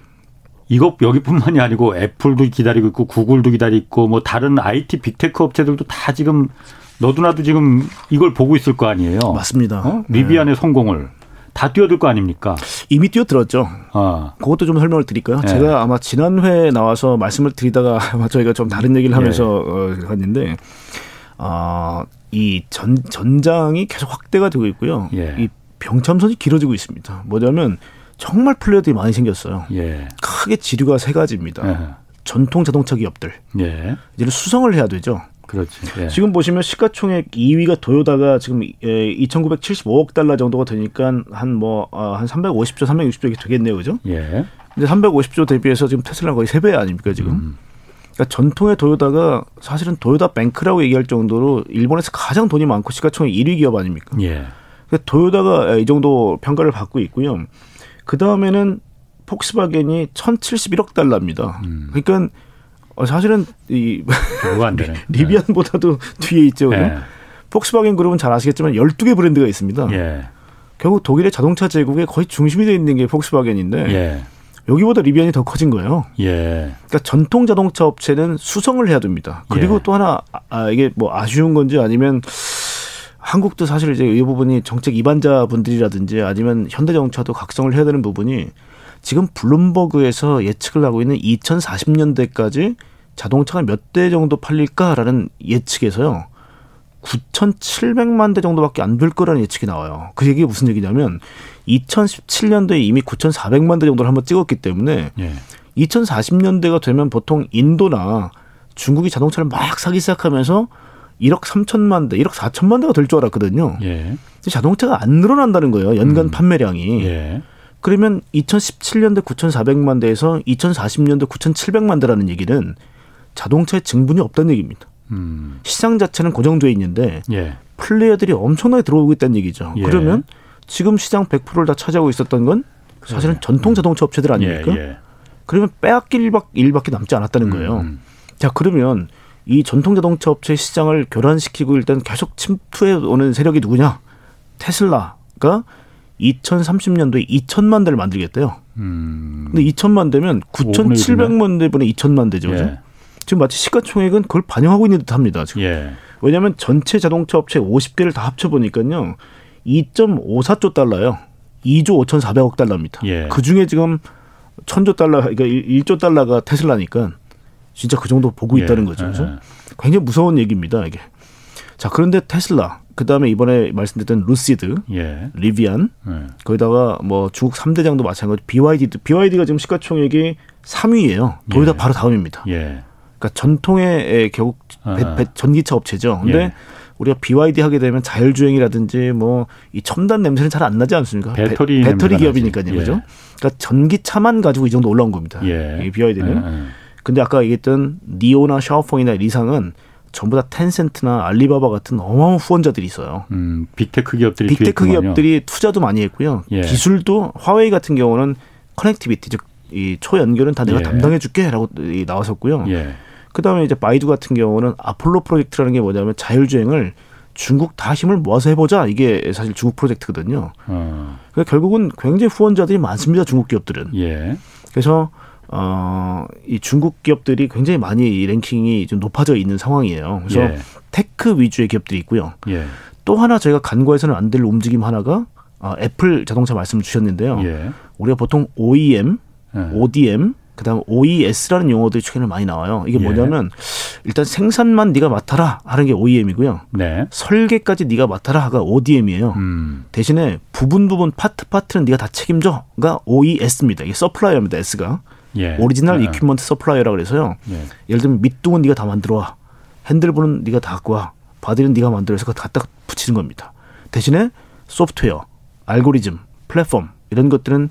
이거 여기뿐만이 아니고 애플도 기다리고 있고 구글도 기다리고 있고 뭐 다른 아이티 빅테크 업체들도 다 지금 너도나도 지금 이걸 보고 있을 거 아니에요. 맞습니다. 어? 리비안의 네. 성공을 다 뛰어들 거 아닙니까? 이미 뛰어들었죠. 아. 그것도 좀 설명을 드릴까요? 네. 제가 아마 지난 회에 나와서 말씀을 드리다가 아마 저희가 좀 다른 얘기를 하면서 네. 갔는데 어, 이 전, 전장이 계속 확대가 되고 있고요. 네. 이 병참선이 길어지고 있습니다. 뭐냐면 정말 플레이어들이 많이 생겼어요. 예. 크게 지류가 세 가지입니다. 예. 전통 자동차 기업들. 예. 이제는 수성을 해야 되죠. 그렇지. 예. 지금 보시면 시가총액 이 위가 도요다가 지금 이천구백칠십오억 달러 정도가 되니까 한 뭐 한 삼백오십조, 삼백육십조 이렇게 되겠네요, 그죠? 예. 근데 삼백오십조 대비해서 지금 테슬라 거의 세 배 아닙니까 지금? 음. 그러니까 전통의 도요다가 사실은 도요다 뱅크라고 얘기할 정도로 일본에서 가장 돈이 많고 시가총액 일 위 기업 아닙니까? 예. 그러니까 도요다가 이 정도 평가를 받고 있고요. 그 다음에는 폭스바겐이 천칠십일억 달러입니다. 음. 그러니까 사실은 이 리비안보다도 네. 뒤에 있죠. 네. 폭스바겐 그룹은 잘 아시겠지만 열두 개 브랜드가 있습니다. 예. 결국 독일의 자동차 제국의 거의 중심이 되어 있는 게 폭스바겐인데 예. 여기보다 리비안이 더 커진 거예요. 예. 그러니까 전통 자동차 업체는 수성을 해야 됩니다. 그리고 예. 또 하나 아, 이게 뭐 아쉬운 건지 아니면 한국도 사실 이제 이 부분이 정책 입안자 분들이라든지 아니면 현대자동차도 각성을 해야 되는 부분이 지금 블룸버그에서 예측을 하고 있는 이천사십년대까지 자동차가 몇 대 정도 팔릴까라는 예측에서요. 구천칠백만 대 정도밖에 안 될 거라는 예측이 나와요. 그 얘기가 무슨 얘기냐면 이천십칠년도에 이미 구천사백만 대 정도를 한번 찍었기 때문에 예. 이천사십년대가 되면 보통 인도나 중국이 자동차를 막 사기 시작하면서 일억 삼천만 대, 일억 사천만 대가 될 줄 알았거든요. 예. 자동차가 안 늘어난다는 거예요. 연간 음. 판매량이. 예. 그러면 이천십칠년대 구천사백만 대에서 이천사십년대 구천칠백만 대라는 얘기는 자동차의 증분이 없다는 얘기입니다. 음. 시장 자체는 고정되어 있는데 예. 플레이어들이 엄청나게 들어오고 있다는 얘기죠. 예. 그러면 지금 시장 백 퍼센트를 다 차지하고 있었던 건 사실은 예. 전통 자동차 업체들 아닙니까? 예. 예. 그러면 빼앗길 일밖에 남지 않았다는 거예요. 음. 자 그러면 이 전통 자동차 업체의 시장을 교란시키고 일단 계속 침투해 오는 세력이 누구냐? 테슬라가 이천삼십년도에 이천만 대를 만들겠대요. 음. 근데 이천만 대면 구천칠백만 대분의 이천만 대죠. 예. 지금 마치 시가총액은 그걸 반영하고 있는 듯합니다. 지금. 예. 왜냐하면 전체 자동차 업체 오십 개를 다 합쳐보니까요. 이점오사조 달러예요. 이조 오천사백억 달러입니다. 예. 그중에 지금 천조 달러, 그러니까 일조 달러가 테슬라니까 진짜 그 정도 보고 있다는 예. 거죠. 그래서 굉장히 무서운 얘기입니다. 이게. 자, 그런데 테슬라, 그다음에 이번에 말씀드렸던 루시드, 예. 리비안, 예. 거기다가 뭐 중국 삼 대장도 마찬가지, 비와이디, 비와이디가 지금 시가총액이 삼 위예요. 도요타 예. 바로 다음입니다. 예. 그러니까 전통의 결국 배, 배, 전기차 업체죠. 근데 예. 우리가 비와이디 하게 되면 자율주행이라든지 뭐 이 첨단 냄새는 잘 안 나지 않습니까? 배터리, 배, 배터리 기업이니까요, 예. 그죠? 그러니까 전기차만 가지고 이 정도 올라온 겁니다. 예. 이 비와이디는. 예. 근데 아까 얘기했던 니오나 샤오펑이나 리상은 전부 다 텐센트나 알리바바 같은 어마어마한 후원자들이 있어요. 음, 빅테크 기업들이 빅테크 기업들이 투자도 많이 했고요. 예. 기술도 화웨이 같은 경우는 커넥티비티 즉 이 초연결은 다 내가 예. 담당해 줄게라고 나왔었고요. 예. 그다음에 이제 바이두 같은 경우는 아폴로 프로젝트라는 게 뭐냐면 자율주행을 중국 다 힘을 모아서 해보자 이게 사실 중국 프로젝트거든요. 어. 그러니까 결국은 굉장히 후원자들이 많습니다. 중국 기업들은. 예. 그래서 어, 이 중국 기업들이 굉장히 많이 이 랭킹이 좀 높아져 있는 상황이에요. 그래서 예. 테크 위주의 기업들이 있고요. 예. 또 하나 저희가 간과해서는 안 될 움직임 하나가 아, 애플 자동차 말씀 주셨는데요. 예. 우리가 보통 오이엠, 예. 오디엠, 그다음 오이에스라는 용어들이 최근에 많이 나와요. 이게 예. 뭐냐면 일단 생산만 네가 맡아라 하는 게 오이엠이고요. 네. 설계까지 네가 맡아라가 오디엠이에요. 음. 대신에 부분 부분 파트 파트는 네가 다 책임져가 오이에스입니다. 이게 서플라이어입니다. S가. 예. 오리지널 예. 이퀴먼트 서플라이어라고 그래서요. 예. 예를 들면 밑둥은 네가 다 만들어와. 핸들부는 네가 다 갖고 와. 바디는 네가 만들어서 그거 갖다 붙이는 겁니다. 대신에 소프트웨어, 알고리즘, 플랫폼 이런 것들은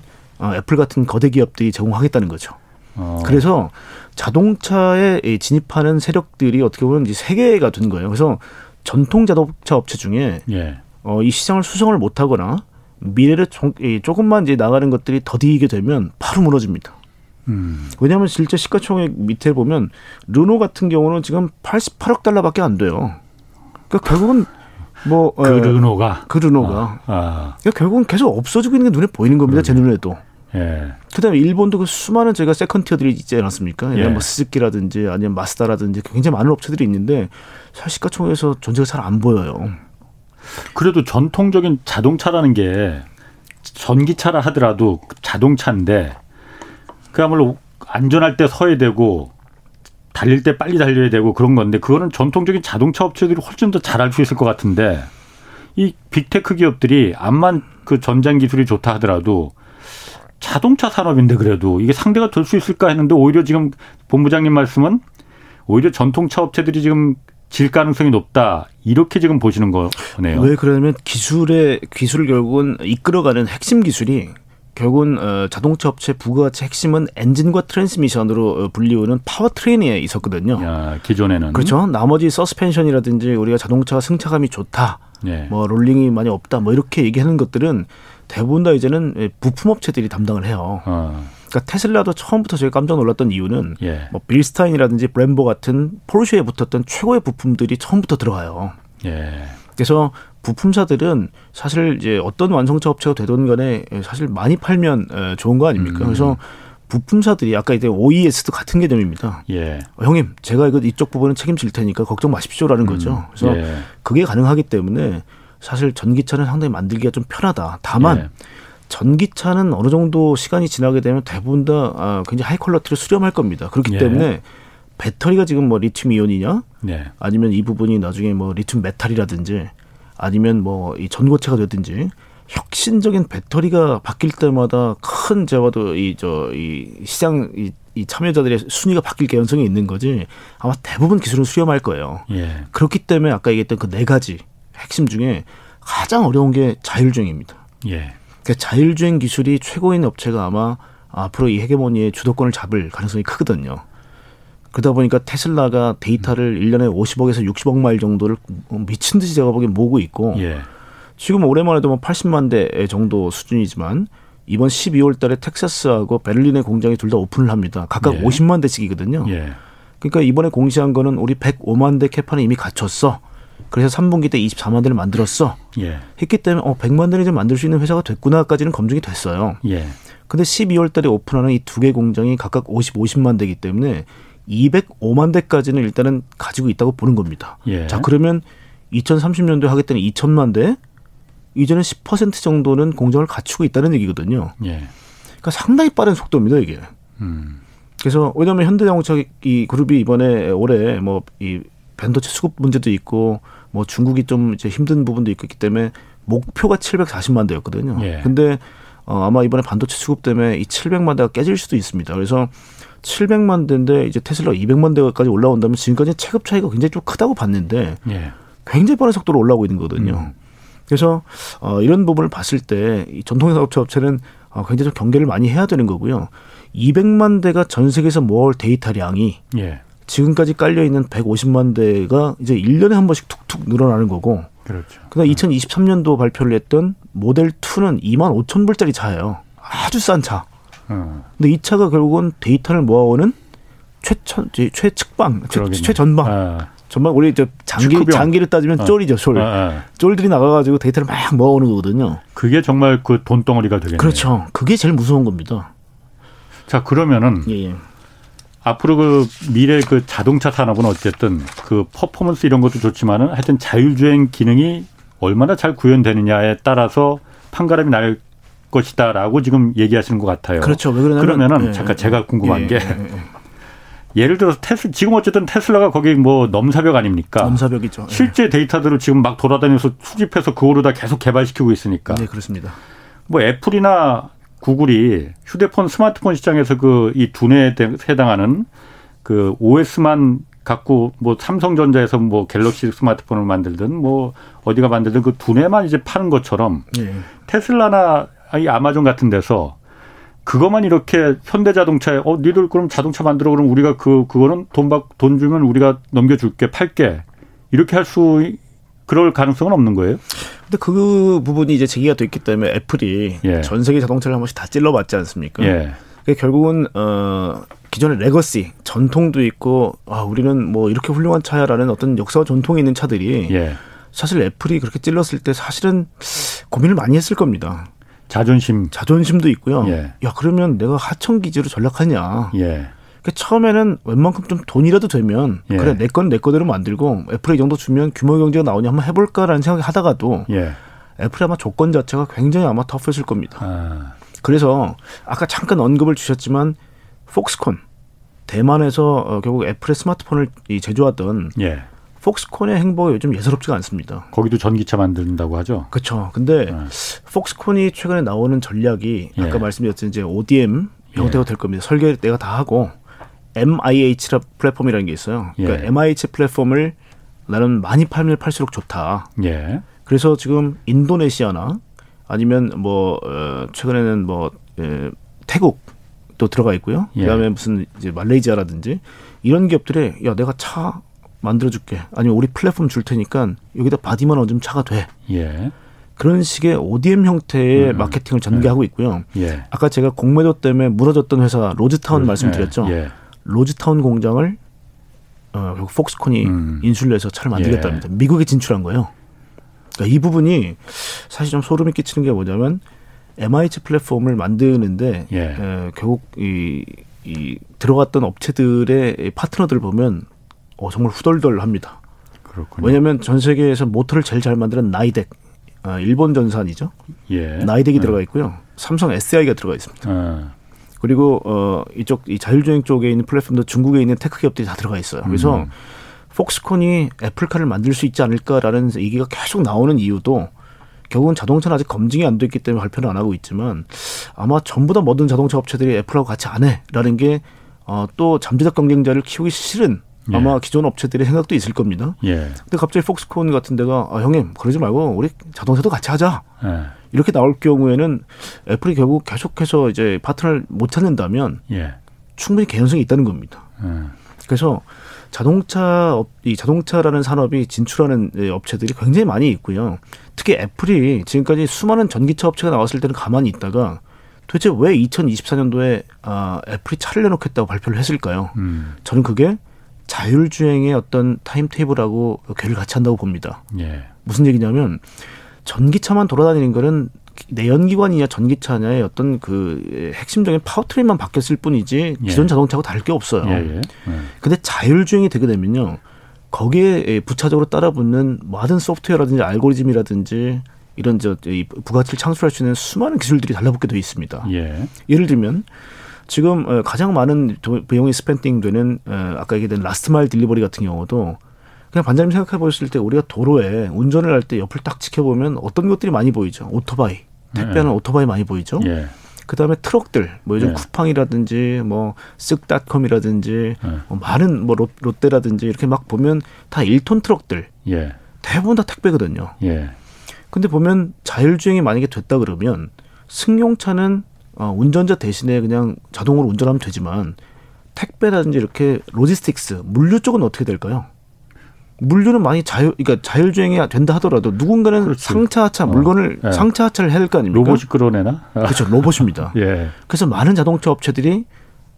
애플 같은 거대 기업들이 제공하겠다는 거죠. 어. 그래서 자동차에 진입하는 세력들이 어떻게 보면 이제 세 개가 된 거예요. 그래서 전통 자동차 업체 중에 예. 어, 이 시장을 수성을 못하거나 미래를 조금만 이제 나가는 것들이 더디게 되면 바로 무너집니다. 음. 왜냐하면 실제 시가총액 밑에 보면 르노 같은 경우는 지금 팔십팔억 달러밖에 안 돼요. 그러니까 결국은 뭐 그 에, 르노가 그 르노가 아, 아. 그러니까 결국은 계속 없어지고 있는 게 눈에 보이는 겁니다. 제 눈에도. 예. 그다음에 일본도 그 수많은 저희가 세컨티어들이 있지 않았습니까? 예를 들면 뭐 스즈키라든지 아니면 마스다라든지 굉장히 많은 업체들이 있는데 사실 시가총액에서 존재가 잘 안 보여요. 그래도 전통적인 자동차라는 게 전기차라 하더라도 자동차인데. 그야말로 안전할 때 서야 되고 달릴 때 빨리 달려야 되고 그런 건데 그거는 전통적인 자동차 업체들이 훨씬 더 잘할 수 있을 것 같은데 이 빅테크 기업들이 암만 그 전장 기술이 좋다 하더라도 자동차 산업인데 그래도 이게 상대가 될 수 있을까 했는데 오히려 지금 본부장님 말씀은 오히려 전통차 업체들이 지금 질 가능성이 높다. 이렇게 지금 보시는 거네요. 왜 그러냐면 기술의 기술 결국은 이끌어가는 핵심 기술이 결국은 자동차 업체 부가가치 핵심은 엔진과 트랜스미션으로 불리우는 파워트레인에 있었거든요. 야, 기존에는. 그렇죠. 나머지 서스펜션이라든지 우리가 자동차가 승차감이 좋다. 예. 뭐 롤링이 많이 없다. 뭐 이렇게 얘기하는 것들은 대부분 다 이제는 부품업체들이 담당을 해요. 어. 그러니까 테슬라도 처음부터 제가 깜짝 놀랐던 이유는 예. 뭐 빌스타인이라든지 브렘보 같은 포르쉐에 붙었던 최고의 부품들이 처음부터 들어가요. 예. 그래서 부품사들은 사실 이제 어떤 완성차 업체가 되든 간에 사실 많이 팔면 좋은 거 아닙니까? 음. 그래서 부품사들이 아까 이제 오이에스도 같은 개념입니다. 예. 어, 형님, 제가 이거 이쪽 부분은 책임질 테니까 걱정 마십시오라는 음. 거죠. 그래서 예. 그게 가능하기 때문에 사실 전기차는 상당히 만들기가 좀 편하다. 다만 예. 전기차는 어느 정도 시간이 지나게 되면 대부분 다 굉장히 하이 퀄러티를 수렴할 겁니다. 그렇기 예. 때문에 배터리가 지금 뭐 리튬 이온이냐, 예. 아니면 이 부분이 나중에 뭐 리튬 메탈이라든지. 아니면 뭐 이 전고체가 되든지 혁신적인 배터리가 바뀔 때마다 큰 제와도 이 저 이 시장 이, 이 참여자들의 순위가 바뀔 개연성이 있는 거지 아마 대부분 기술은 수렴할 거예요. 예. 그렇기 때문에 아까 얘기했던 그 네 가지 핵심 중에 가장 어려운 게 자율주행입니다. 예. 그러니까 자율주행 기술이 최고인 업체가 아마 앞으로 이 헤게모니의 주도권을 잡을 가능성이 크거든요. 그러다 보니까 테슬라가 데이터를 일 년에 오십억에서 육십억 마일 정도를 미친 듯이 제가 보기엔 모으고 있고 예. 지금 올해만 해도 팔십만 대 정도 수준이지만 이번 십이월 달에 텍사스하고 베를린의 공장이 둘 다 오픈을 합니다. 각각 예. 오십만 대씩이거든요. 예. 그러니까 이번에 공시한 거는 우리 백오만 대 캐파는 이미 갖췄어. 그래서 삼분기 때 이십사만 대를 만들었어. 예. 했기 때문에 어, 백만 대를 이제 만들 수 있는 회사가 됐구나까지는 검증이 됐어요. 그런데 예. 십이월 달에 오픈하는 이 두 개 공장이 각각 오십, 오십만 대이기 때문에 이백오만 대까지는 일단은 가지고 있다고 보는 겁니다. 예. 자, 그러면 이천삼십년도에 하겠다는 이천만 대, 이전에 십 퍼센트 정도는 공정을 갖추고 있다는 얘기거든요. 예. 그러니까 상당히 빠른 속도입니다, 이게. 음. 그래서 왜냐하면 현대자동차 이 그룹이 이번에 올해 뭐 이 반도체 수급 문제도 있고 뭐 중국이 좀 이제 힘든 부분도 있기 때문에 목표가 칠백사십만 대였거든요. 예. 근데 어, 아마 이번에 반도체 수급 때문에 이 칠백만 대가 깨질 수도 있습니다. 그래서 칠백만 대인데 이제 테슬라 이백만 대까지 올라온다면 지금까지 체급 차이가 굉장히 좀 크다고 봤는데 예. 굉장히 빠른 속도로 올라오고 있는 거거든요. 음. 그래서 어, 이런 부분을 봤을 때 이 전통 자동차 업체는 어, 굉장히 좀 경계를 많이 해야 되는 거고요. 이백만 대가 전 세계에서 모을 데이터량이 예. 지금까지 깔려 있는 백오십만 대가 이제 일 년에 한 번씩 툭툭 늘어나는 거고. 그렇죠. 그다음 음. 이천이십삼 년도 발표를 했던 모델 이는 이만 오천 불짜리 차예요. 아주 싼 차. 음. 근데 이 차가 결국은 데이터를 모아오는 최천 최측방 최, 최전방. 아. 전방 우리 이제 장기 장기를 따지면 아. 쫄이죠, 쫄. 아, 아. 쫄들이 나가가지고 데이터를 막 모아오는 거거든요. 그게 정말 그 돈덩어리가 되겠네요. 그렇죠. 그게 제일 무서운 겁니다. 자 그러면은 예, 예. 앞으로 그 미래 그 자동차 산업은 어쨌든 그 퍼포먼스 이런 것도 좋지만은 하여튼 자율주행 기능이 얼마나 잘 구현되느냐에 따라서 판가름이 날 것이다라고 지금 얘기하시는 것 같아요. 그렇죠. 왜 그러냐면, 그러면은 예, 잠깐 제가 궁금한 예, 게 예, 예를 들어서 테슬 지금 어쨌든 테슬라가 거기 뭐 넘사벽 아닙니까? 넘사벽이죠. 실제 예. 데이터들을 지금 막 돌아다니면서 수집해서 그거로 다 계속 개발시키고 있으니까. 네, 그렇습니다. 뭐 애플이나 구글이 휴대폰 스마트폰 시장에서 그 이 두뇌에 해당하는 그 오에스만 갖고 뭐 삼성전자에서 뭐 갤럭시 스마트폰을 만들든 뭐 어디가 만들든 그 두뇌만 이제 파는 것처럼 예. 테슬라나 이 아마존 같은 데서 그것만 이렇게 현대자동차에 어 니들 그럼 자동차 만들어 그럼 우리가 그 그거는 돈 받 돈 주면 우리가 넘겨줄게 팔게 이렇게 할 수 그럴 가능성은 없는 거예요? 근데 그 부분이 이제 제기가 또 있기 때문에 애플이 예. 전 세계 자동차를 한 번씩 다 찔러봤지 않습니까? 예. 결국은 어, 기존의 레거시 전통도 있고 아 우리는 뭐 이렇게 훌륭한 차야라는 어떤 역사와 전통이 있는 차들이 예. 사실 애플이 그렇게 찔렀을 때 사실은 고민을 많이 했을 겁니다. 자존심, 자존심도 있고요. 예. 야 그러면 내가 하청 기지로 전락하냐? 예. 그러니까 처음에는 웬만큼 좀 돈이라도 되면 예. 그래 내 건 내 거대로 만들고 애플이 이 정도 주면 규모 경제가 나오냐 한번 해볼까라는 생각을 하다가도 예. 애플이 아마 조건 자체가 굉장히 아마 터프했을 겁니다. 아. 그래서 아까 잠깐 언급을 주셨지만 폭스콘 대만에서 결국 애플의 스마트폰을 제조하던 예. 폭스콘의 행보가 요즘 예사롭지가 않습니다. 거기도 전기차 만든다고 하죠. 그렇죠. 근데 아. 폭스콘이 최근에 나오는 전략이 아까 예. 말씀드렸던 이제 오디엠 형태가 예. 될 겁니다. 설계 내가 다 하고. 엠아이에이치 플랫폼이라는 게 있어요. 그러니까 예. 엠아이에이치 플랫폼을 나는 많이 팔면 팔수록 좋다. 예. 그래서 지금 인도네시아나 아니면 뭐 최근에는 뭐 태국도 들어가 있고요. 예. 그다음에 무슨 이제 말레이시아라든지 이런 기업들에 야 내가 차 만들어줄게. 아니면 우리 플랫폼 줄 테니까 여기다 바디만 얹으면 차가 돼. 예. 그런 식의 오디엠 형태의 음. 마케팅을 전개하고 예. 있고요. 예. 아까 제가 공매도 때문에 무너졌던 회사 로즈타운 로, 말씀드렸죠. 예. 예. 로즈타운 공장을 어, 결국 폭스콘이 음. 인수를 해서 차를 만들겠답니다. 예. 미국에 진출한 거예요. 그러니까 이 부분이 사실 좀 소름이 끼치는 게 뭐냐면 엠아이에이치 플랫폼을 만드는데 예. 에, 결국 이, 이 들어갔던 업체들의 파트너들을 보면 어, 정말 후덜덜합니다. 그렇군요. 왜냐하면 전 세계에서 모터를 제일 잘 만드는 나이덱, 아, 일본 전산이죠. 예. 나이덱이 예. 들어가 있고요. 삼성 에스디아이가 들어가 있습니다. 아. 그리고 어, 이쪽 이 자율주행 쪽에 있는 플랫폼도 중국에 있는 테크 기업들이 다 들어가 있어요. 그래서 음. 폭스콘이 애플카를 만들 수 있지 않을까라는 얘기가 계속 나오는 이유도 결국은 자동차는 아직 검증이 안 됐기 때문에 발표를 안 하고 있지만 아마 전부 다 모든 자동차 업체들이 애플하고 같이 안 해라는 게 또 어, 잠재적 경쟁자를 키우기 싫은 예. 아마 기존 업체들의 생각도 있을 겁니다. 예. 근데 갑자기 폭스콘 같은 데가 아, 형님 그러지 말고 우리 자동차도 같이 하자. 예. 이렇게 나올 경우에는 애플이 결국 계속해서 이제 파트너를 못 찾는다면 예. 충분히 개연성이 있다는 겁니다. 예. 그래서 자동차 이 자동차라는 산업이 진출하는 업체들이 굉장히 많이 있고요. 특히 애플이 지금까지 수많은 전기차 업체가 나왔을 때는 가만히 있다가 도대체 왜 이천이십사 년도에 아, 애플이 차를 내놓겠다고 발표를 했을까요? 음. 저는 그게 자율주행의 어떤 타임테이블하고 괴를 같이 한다고 봅니다. 예. 무슨 얘기냐면 전기차만 돌아다니는 거는 내연기관이냐 전기차냐의 어떤 그 핵심적인 파워트레인만 바뀌었을 뿐이지 기존 예. 자동차하고 다를 게 없어요. 그런데 예. 예. 자율주행이 되게 되면요. 거기에 부차적으로 따라붙는 모든 소프트웨어라든지 알고리즘이라든지 이런 저 부가치를 창출할 수 있는 수많은 기술들이 달라붙게 되어 있습니다. 예. 예를 들면 지금 가장 많은 비용이 스펜딩되는 아까 얘기된 라스트 마일 딜리버리 같은 경우도 그냥 반장님 생각해 보셨을 때 우리가 도로에 운전을 할 때 옆을 딱 지켜보면 어떤 것들이 많이 보이죠. 오토바이, 택배는 예. 오토바이 많이 보이죠. 예. 그다음에 트럭들, 뭐 요즘 예. 쿠팡이라든지 뭐 쓱닷컴이라든지 예. 뭐 많은 뭐 롯데라든지 이렇게 막 보면 다 일 톤 트럭들 예. 대부분 다 택배거든요. 예. 근데 보면 자율주행이 만약에 됐다 그러면 승용차는 어, 운전자 대신에 그냥 자동으로 운전하면 되지만 택배라든지 이렇게 로지스틱스, 물류 쪽은 어떻게 될까요? 물류는 많이 자율, 그러니까 자율주행이 된다 하더라도 누군가는 그렇지. 상차하차 어. 물건을 예. 상차하차를 해야 할 거 아닙니까? 로봇이 끌어내나? 그렇죠. 로봇입니다. 예. 그래서 많은 자동차 업체들이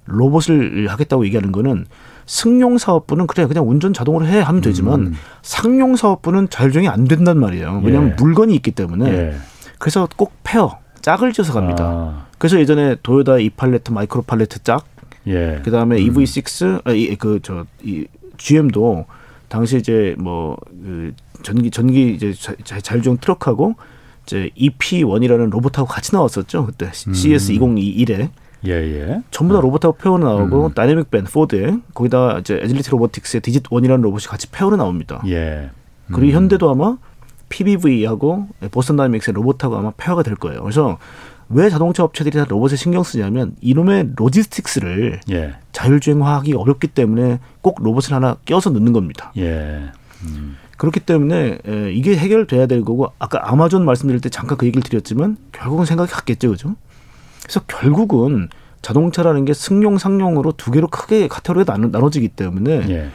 로봇을 하겠다고 얘기하는 거는 승용사업부는 그래 그냥 운전 자동으로 해 하면 되지만 음. 상용사업부는 자율주행이 안 된단 말이에요. 왜냐하면 예. 물건이 있기 때문에. 예. 그래서 꼭 페어, 짝을 지어서 갑니다. 아. 그래서 예전에 도요타 이 팔레트, 마이크로 팔레트 짝, 예. 그다음에 음. 이브이식스, 아, 이, 그 저, 이 지엠도 당시 이제 뭐 그 전기 전기 이제 자율주행 트럭하고 이제 이피 원이라는 로봇하고 같이 나왔었죠. 그때 음. 씨에스 이천이십일에 예, 예. 전부 다 로봇하고 페어로 나오고 음. 다이내믹 밴 포드에 거기다 이제 애질리티 로보틱스의 디짓 원이라는 로봇이 같이 페어로 나옵니다. 예. 음. 그리고 현대도 아마 피비브이하고 보스턴 다이내믹스의 로봇하고 아마 페어가 될 거예요. 그래서 왜 자동차 업체들이 다 로봇에 신경 쓰냐면 이놈의 로지스틱스를 예. 자율주행화하기 어렵기 때문에 꼭 로봇을 하나 껴서 넣는 겁니다. 예. 음. 그렇기 때문에 이게 해결돼야 될 거고 아까 아마존 말씀드릴 때 잠깐 그 얘기를 드렸지만 결국은 생각이 같겠죠. 그죠? 그래서 결국은 자동차라는 게 승용, 상용으로 두 개로 크게 카테고리에 나눠지기 때문에 예.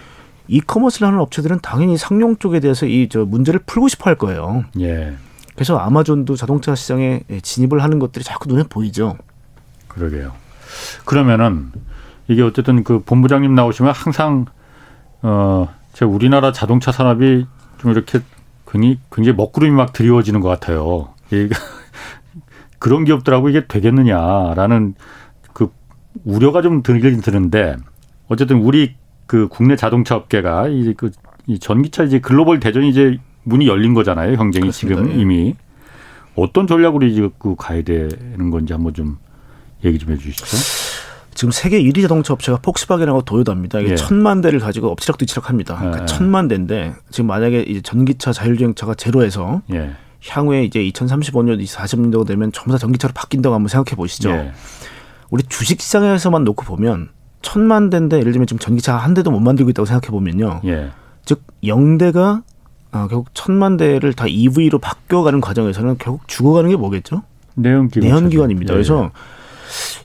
이커머스를 하는 업체들은 당연히 상용 쪽에 대해서 이 저 문제를 풀고 싶어 할 거예요. 예. 그래서 아마존도 자동차 시장에 진입을 하는 것들이 자꾸 눈에 보이죠. 그러게요. 그러면은 이게 어쨌든 그 본부장님 나오시면 항상 어, 제 우리나라 자동차 산업이 좀 이렇게 굉장히, 굉장히 먹구름이 막 드리워지는 것 같아요. 얘가 그런 기업들하고 이게 되겠느냐라는 그 우려가 좀 들긴 드는데 어쨌든 우리 그 국내 자동차 업계가 이제 그 이 전기차 이제 글로벌 대전이 이제 문이 열린 거잖아요. 경쟁이 그렇습니다. 지금 이미 어떤 전략으로 이제 그 가야 되는 건지 한번 좀 얘기 좀 해 주시죠. 지금 세계 일 위 자동차 업체가 폭스바겐하고 도요타입니다. 이게 예. 천만 대를 가지고 엎치락뒤치락합니다. 그러니까 천만 대인데 지금 만약에 이제 전기차 자율주행차가 제로에서 예. 향후에 이제 이천삼십오 년, 이천사십 년도가 되면 전부 다 전기차로 바뀐다고 한번 생각해 보시죠. 예. 우리 주식시장에서만 놓고 보면 천만 대인데 예를 들면 지금 전기차 한 대도 못 만들고 있다고 생각해 보면요. 예. 즉 영 대가 아, 결국 천만 대를 다 이브이로 바뀌어가는 과정에서는 결국 죽어가는 게 뭐겠죠? 내연기관. 내연기관입니다. 예, 예. 그래서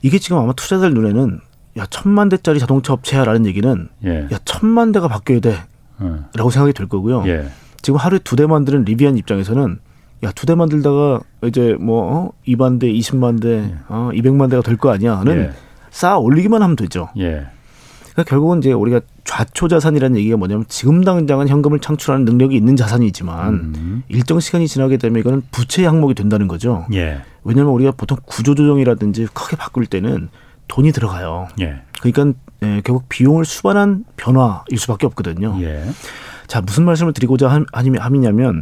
이게 지금 아마 투자자들 눈에는 야 천만 대짜리 자동차 업체야라는 얘기는 예. 야 천만 대가 바뀌어야 돼라고 예. 생각이 될 거고요. 예. 지금 하루에 두 대 만드는 리비안 입장에서는 야 두 대 만들다가 이제 뭐 어? 이만 대, 이십만 대, 예. 어? 이백만 대가 될 거 아니야는 예. 쌓아 올리기만 하면 되죠. 예. 그러니까 결국은 이제 우리가 좌초 자산이라는 얘기가 뭐냐면 지금 당장은 현금을 창출하는 능력이 있는 자산이지만 음. 일정 시간이 지나게 되면 이거는 부채 항목이 된다는 거죠. 예. 왜냐하면 우리가 보통 구조조정이라든지 크게 바꿀 때는 돈이 들어가요. 예. 그러니까 예, 결국 비용을 수반한 변화일 수밖에 없거든요. 예. 자, 무슨 말씀을 드리고자 함이냐면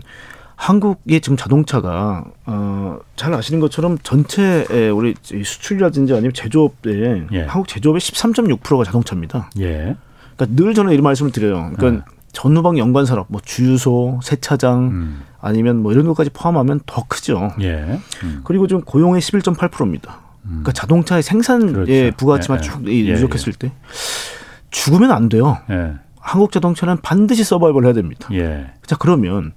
한국의 지금 자동차가 어, 잘 아시는 것처럼 전체 우리 수출이라든지 아니면 제조업에 예. 한국 제조업의 십삼 점 육 퍼센트가 자동차입니다. 예. 그러니까 늘 저는 이런 말씀을 드려요. 그러니까 예. 전후방 연관 산업, 뭐 주유소, 세차장 음. 아니면 뭐 이런 것까지 포함하면 더 크죠. 예. 음. 그리고 지금 고용의 십일 점 팔 퍼센트입니다. 음. 그러니까 자동차의 생산의 그렇죠. 부가치만 예. 쭉 예. 누적했을 때 죽으면 안 돼요. 예. 한국 자동차는 반드시 서바이벌 해야 됩니다. 예. 자 그러면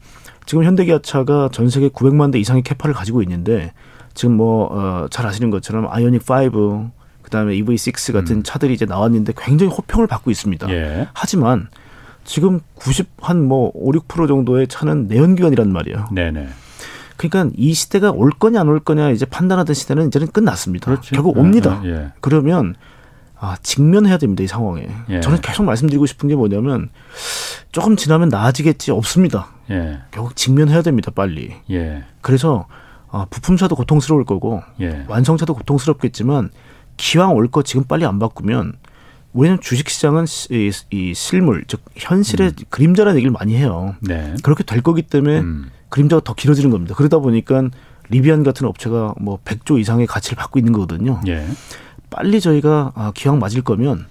지금 현대기아차가 전 세계 구백만 대 이상의 캐파를 가지고 있는데 지금 뭐 잘 어, 아시는 것처럼 아이오닉 오, 그다음에 이브이육 같은 음. 차들이 이제 나왔는데 굉장히 호평을 받고 있습니다. 예. 하지만 지금 구십 한 뭐 오, 육 퍼센트 정도의 차는 내연기관이란 말이에요. 네네. 그러니까 이 시대가 올 거냐 안 올 거냐 이제 판단하던 시대는 이제는 끝났습니다. 그렇지. 결국 옵니다. 예, 예. 그러면 아, 직면해야 됩니다. 이 상황에. 예. 저는 계속 말씀드리고 싶은 게 뭐냐면 조금 지나면 나아지겠지 없습니다. 예. 결국 직면해야 됩니다. 빨리. 예. 그래서 아, 부품차도 고통스러울 거고 예. 완성차도 고통스럽겠지만 기왕 올 거 지금 빨리 안 바꾸면 왜냐하면 주식시장은 이, 이 실물 즉 현실의 음. 그림자라는 얘기를 많이 해요. 네. 그렇게 될 거기 때문에 음. 그림자가 더 길어지는 겁니다. 그러다 보니까 리비안 같은 업체가 뭐 백조 이상의 가치를 받고 있는 거거든요. 예. 빨리 저희가 아, 기왕 맞을 거면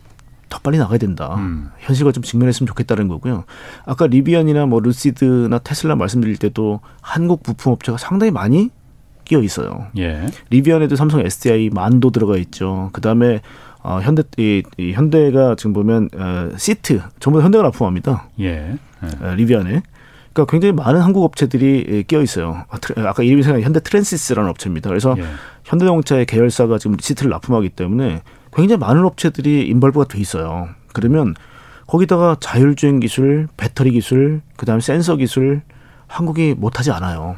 더 빨리 나가야 된다. 음. 현실과 좀 직면했으면 좋겠다는 거고요. 아까 리비안이나 뭐 루시드나 테슬라 말씀드릴 때도 한국 부품 업체가 상당히 많이 끼어 있어요. 예. 리비안에도 삼성 에스디아이 만도 들어가 있죠. 그다음에 어, 현대 이, 이 현대가 지금 보면 어, 시트 전부 다 현대가 납품합니다. 예. 예. 리비안에. 그러니까 굉장히 많은 한국 업체들이 끼어 있어요. 아까 이름이 생각나 현대 트랜시스라는 업체입니다. 그래서 예. 현대자동차의 계열사가 지금 시트를 납품하기 때문에 굉장히 많은 업체들이 인벌브가 돼 있어요. 그러면 거기다가 자율주행 기술, 배터리 기술, 그다음에 센서 기술 한국이 못하지 않아요.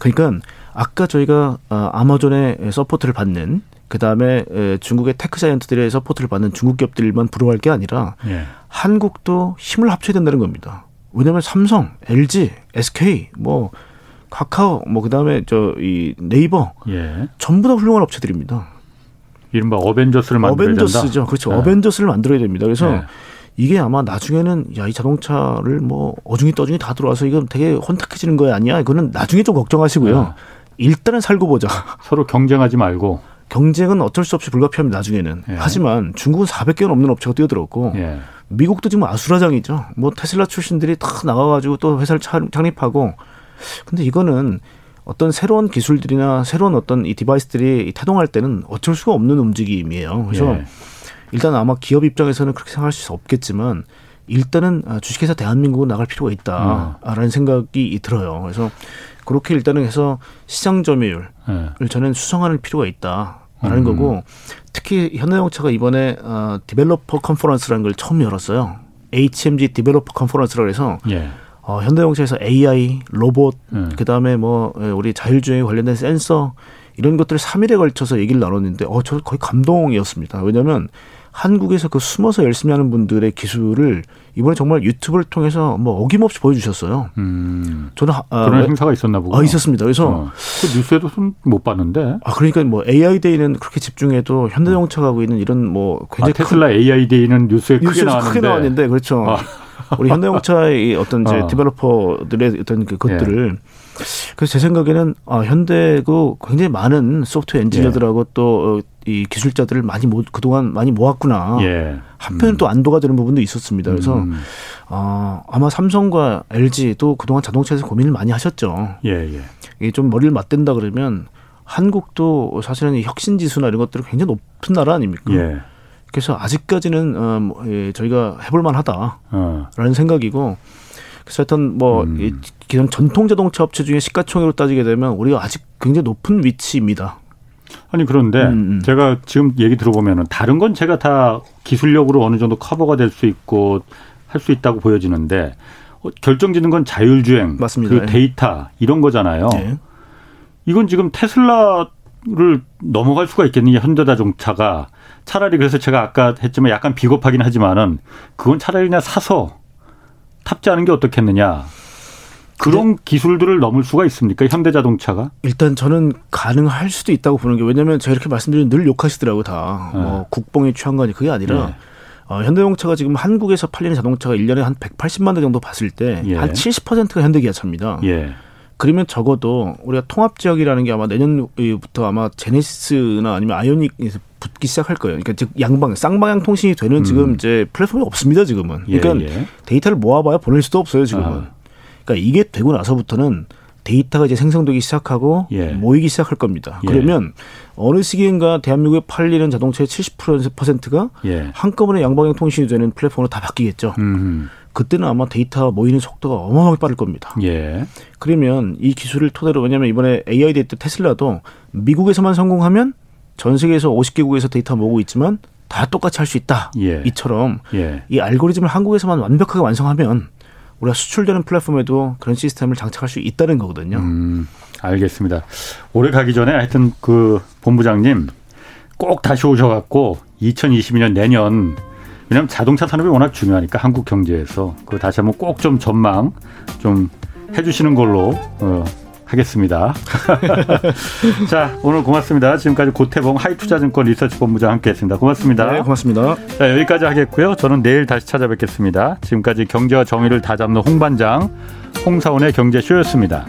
그러니까 아까 저희가 아마존의 서포트를 받는 그다음에 중국의 테크 자이언트들의 서포트를 받는 중국 기업들만 부러워할 게 아니라 예. 한국도 힘을 합쳐야 된다는 겁니다. 왜냐하면 삼성, 엘지, 에스케이, 뭐 카카오, 뭐 그다음에 저 이 네이버 예. 전부 다 훌륭한 업체들입니다. 이른바 어벤져스를 만들어야 된다. 어벤져스죠. 그렇죠. 네. 어벤져스를 만들어야 됩니다. 그래서 네. 이게 아마 나중에는 야, 이 자동차를 뭐 어중이 떠중이 다 들어와서 이건 되게 혼탁해지는 거 아니야. 이거는 나중에 좀 걱정하시고요. 네. 일단은 살고 보자. 서로 경쟁하지 말고. 경쟁은 어쩔 수 없이 불가피합니다. 나중에는. 네. 하지만 중국은 사백 개 넘는 업체가 뛰어들었고 네. 미국도 지금 아수라장이죠. 뭐 테슬라 출신들이 다 나가가지고 또 회사를 창립하고. 근데 이거는 어떤 새로운 기술들이나 새로운 어떤 이 디바이스들이 태동할 때는 어쩔 수가 없는 움직임이에요. 그래서 예. 일단 아마 기업 입장에서는 그렇게 생각할 수 없겠지만 일단은 주식회사 대한민국은 나갈 필요가 있다라는 음. 생각이 들어요. 그래서 그렇게 일단은 해서 시장 점유율을 예. 저는 수성할 필요가 있다라는 음. 거고 특히 현대자동차가 이번에 디벨로퍼 컨퍼런스라는 걸 처음 열었어요. 에이치엠지 디벨로퍼 컨퍼런스라고 해서 예. 어, 현대자동차에서 에이아이, 로봇, 음. 그다음에 뭐 우리 자율주행에 관련된 센서 이런 것들을 삼 일에 걸쳐서 얘기를 나눴는데 어, 저 거의 감동이었습니다. 왜냐하면 한국에서 그 숨어서 열심히 하는 분들의 기술을 이번에 정말 유튜브를 통해서 뭐 어김없이 보여주셨어요. 음. 저는 아, 그런 행사가 있었나 보군요. 아, 있었습니다. 그래서 어. 그 뉴스에도 손 못 봤는데. 아, 그러니까 뭐 에이아이 데이는 그렇게 집중해도 현대자동차가 하고 있는 이런 뭐 굉장히 아, 테슬라 큰, 에이아이 데이는 뉴스에 크게 나왔는데. 크게 나왔는데 그렇죠. 아. 우리 현대자동차의 어떤 이제 어. 디벨로퍼들의 어떤 그 것들을 예. 그래서 제 생각에는 아, 현대고 굉장히 많은 소프트웨어 엔지니어들하고 예. 또 이 기술자들을 많이 모, 그동안 많이 모았구나. 예. 한편은 음. 또 안도가 되는 부분도 있었습니다. 그래서 음. 어, 아마 삼성과 엘지도 그동안 자동차에서 고민을 많이 하셨죠. 예, 예. 이게 좀 머리를 맞댄다 그러면 한국도 사실은 혁신지수나 이런 것들이 굉장히 높은 나라 아닙니까? 예. 그래서 아직까지는 어, 예, 저희가 해볼 만하다라는 어. 생각이고 그래서 하여튼 뭐 음. 이, 그냥 전통 자동차 업체 중에 시가총액으로 따지게 되면 우리가 아직 굉장히 높은 위치입니다. 아니 그런데 음. 제가 지금 얘기 들어보면은 다른 건 제가 다 기술력으로 어느 정도 커버가 될 수 있고 할 수 있다고 보여지는데 어, 결정짓는 건 자율주행, 맞습니다. 그 데이터 이런 거잖아요. 네. 이건 지금 테슬라를 넘어갈 수가 있겠느냐 현대자동차가. 차라리 그래서 제가 아까 했지만 약간 비겁하긴 하지만은 그건 차라리 그냥 사서 탑재하는 게 어떻겠느냐. 그런 기술들을 넘을 수가 있습니까? 현대자동차가? 일단 저는 가능할 수도 있다고 보는 게 왜냐하면 제가 이렇게 말씀드리면 늘 욕하시더라고요. 다. 네. 뭐 국뽕에 취한 거니 그게 아니라 네. 어, 현대자동차가 지금 한국에서 팔리는 자동차가 일 년에 한 백팔십만 대 정도 봤을 때 한 예. 칠십 퍼센트가 현대기아차입니다. 예. 그러면 적어도 우리가 통합지역이라는 게 아마 내년부터 아마 제네시스나 아니면 아이오닉에서 붙기 시작할 거예요. 그러니까 즉 양방, 쌍방향 통신이 되는 음. 지금 이제 플랫폼이 없습니다. 지금은. 그러니까 예, 예. 데이터를 모아봐야 보낼 수도 없어요. 지금은. 아. 그러니까 이게 되고 나서부터는 데이터가 이제 생성되기 시작하고 예. 모이기 시작할 겁니다. 예. 그러면 어느 시기인가 대한민국에 팔리는 자동차의 칠십 퍼센트가 예. 한꺼번에 양방향 통신이 되는 플랫폼으로 다 바뀌겠죠. 음. 그때는 아마 데이터 모이는 속도가 어마어마하게 빠를 겁니다. 예. 그러면 이 기술을 토대로 왜냐하면 이번에 에이아이 데이 때 테슬라도 미국에서만 성공하면 전 세계에서 오십 개국에서 데이터 모으고 있지만 다 똑같이 할 수 있다. 예. 이처럼 예. 이 알고리즘을 한국에서만 완벽하게 완성하면 우리가 수출되는 플랫폼에도 그런 시스템을 장착할 수 있다는 거거든요. 음, 알겠습니다. 올해 가기 전에 하여튼 그 본부장님 꼭 다시 오셔갖고 이천이십이 년 내년 왜냐하면 자동차 산업이 워낙 중요하니까 한국 경제에서 그 다시 한번 꼭 좀 전망 좀 해주시는 걸로 어, 하겠습니다. 자 오늘 고맙습니다. 지금까지 고태봉 하이투자증권 리서치본부장 함께했습니다. 고맙습니다. 네, 고맙습니다. 자 여기까지 하겠고요. 저는 내일 다시 찾아뵙겠습니다. 지금까지 경제와 정의를 다잡는 홍반장 홍사원의 경제쇼였습니다.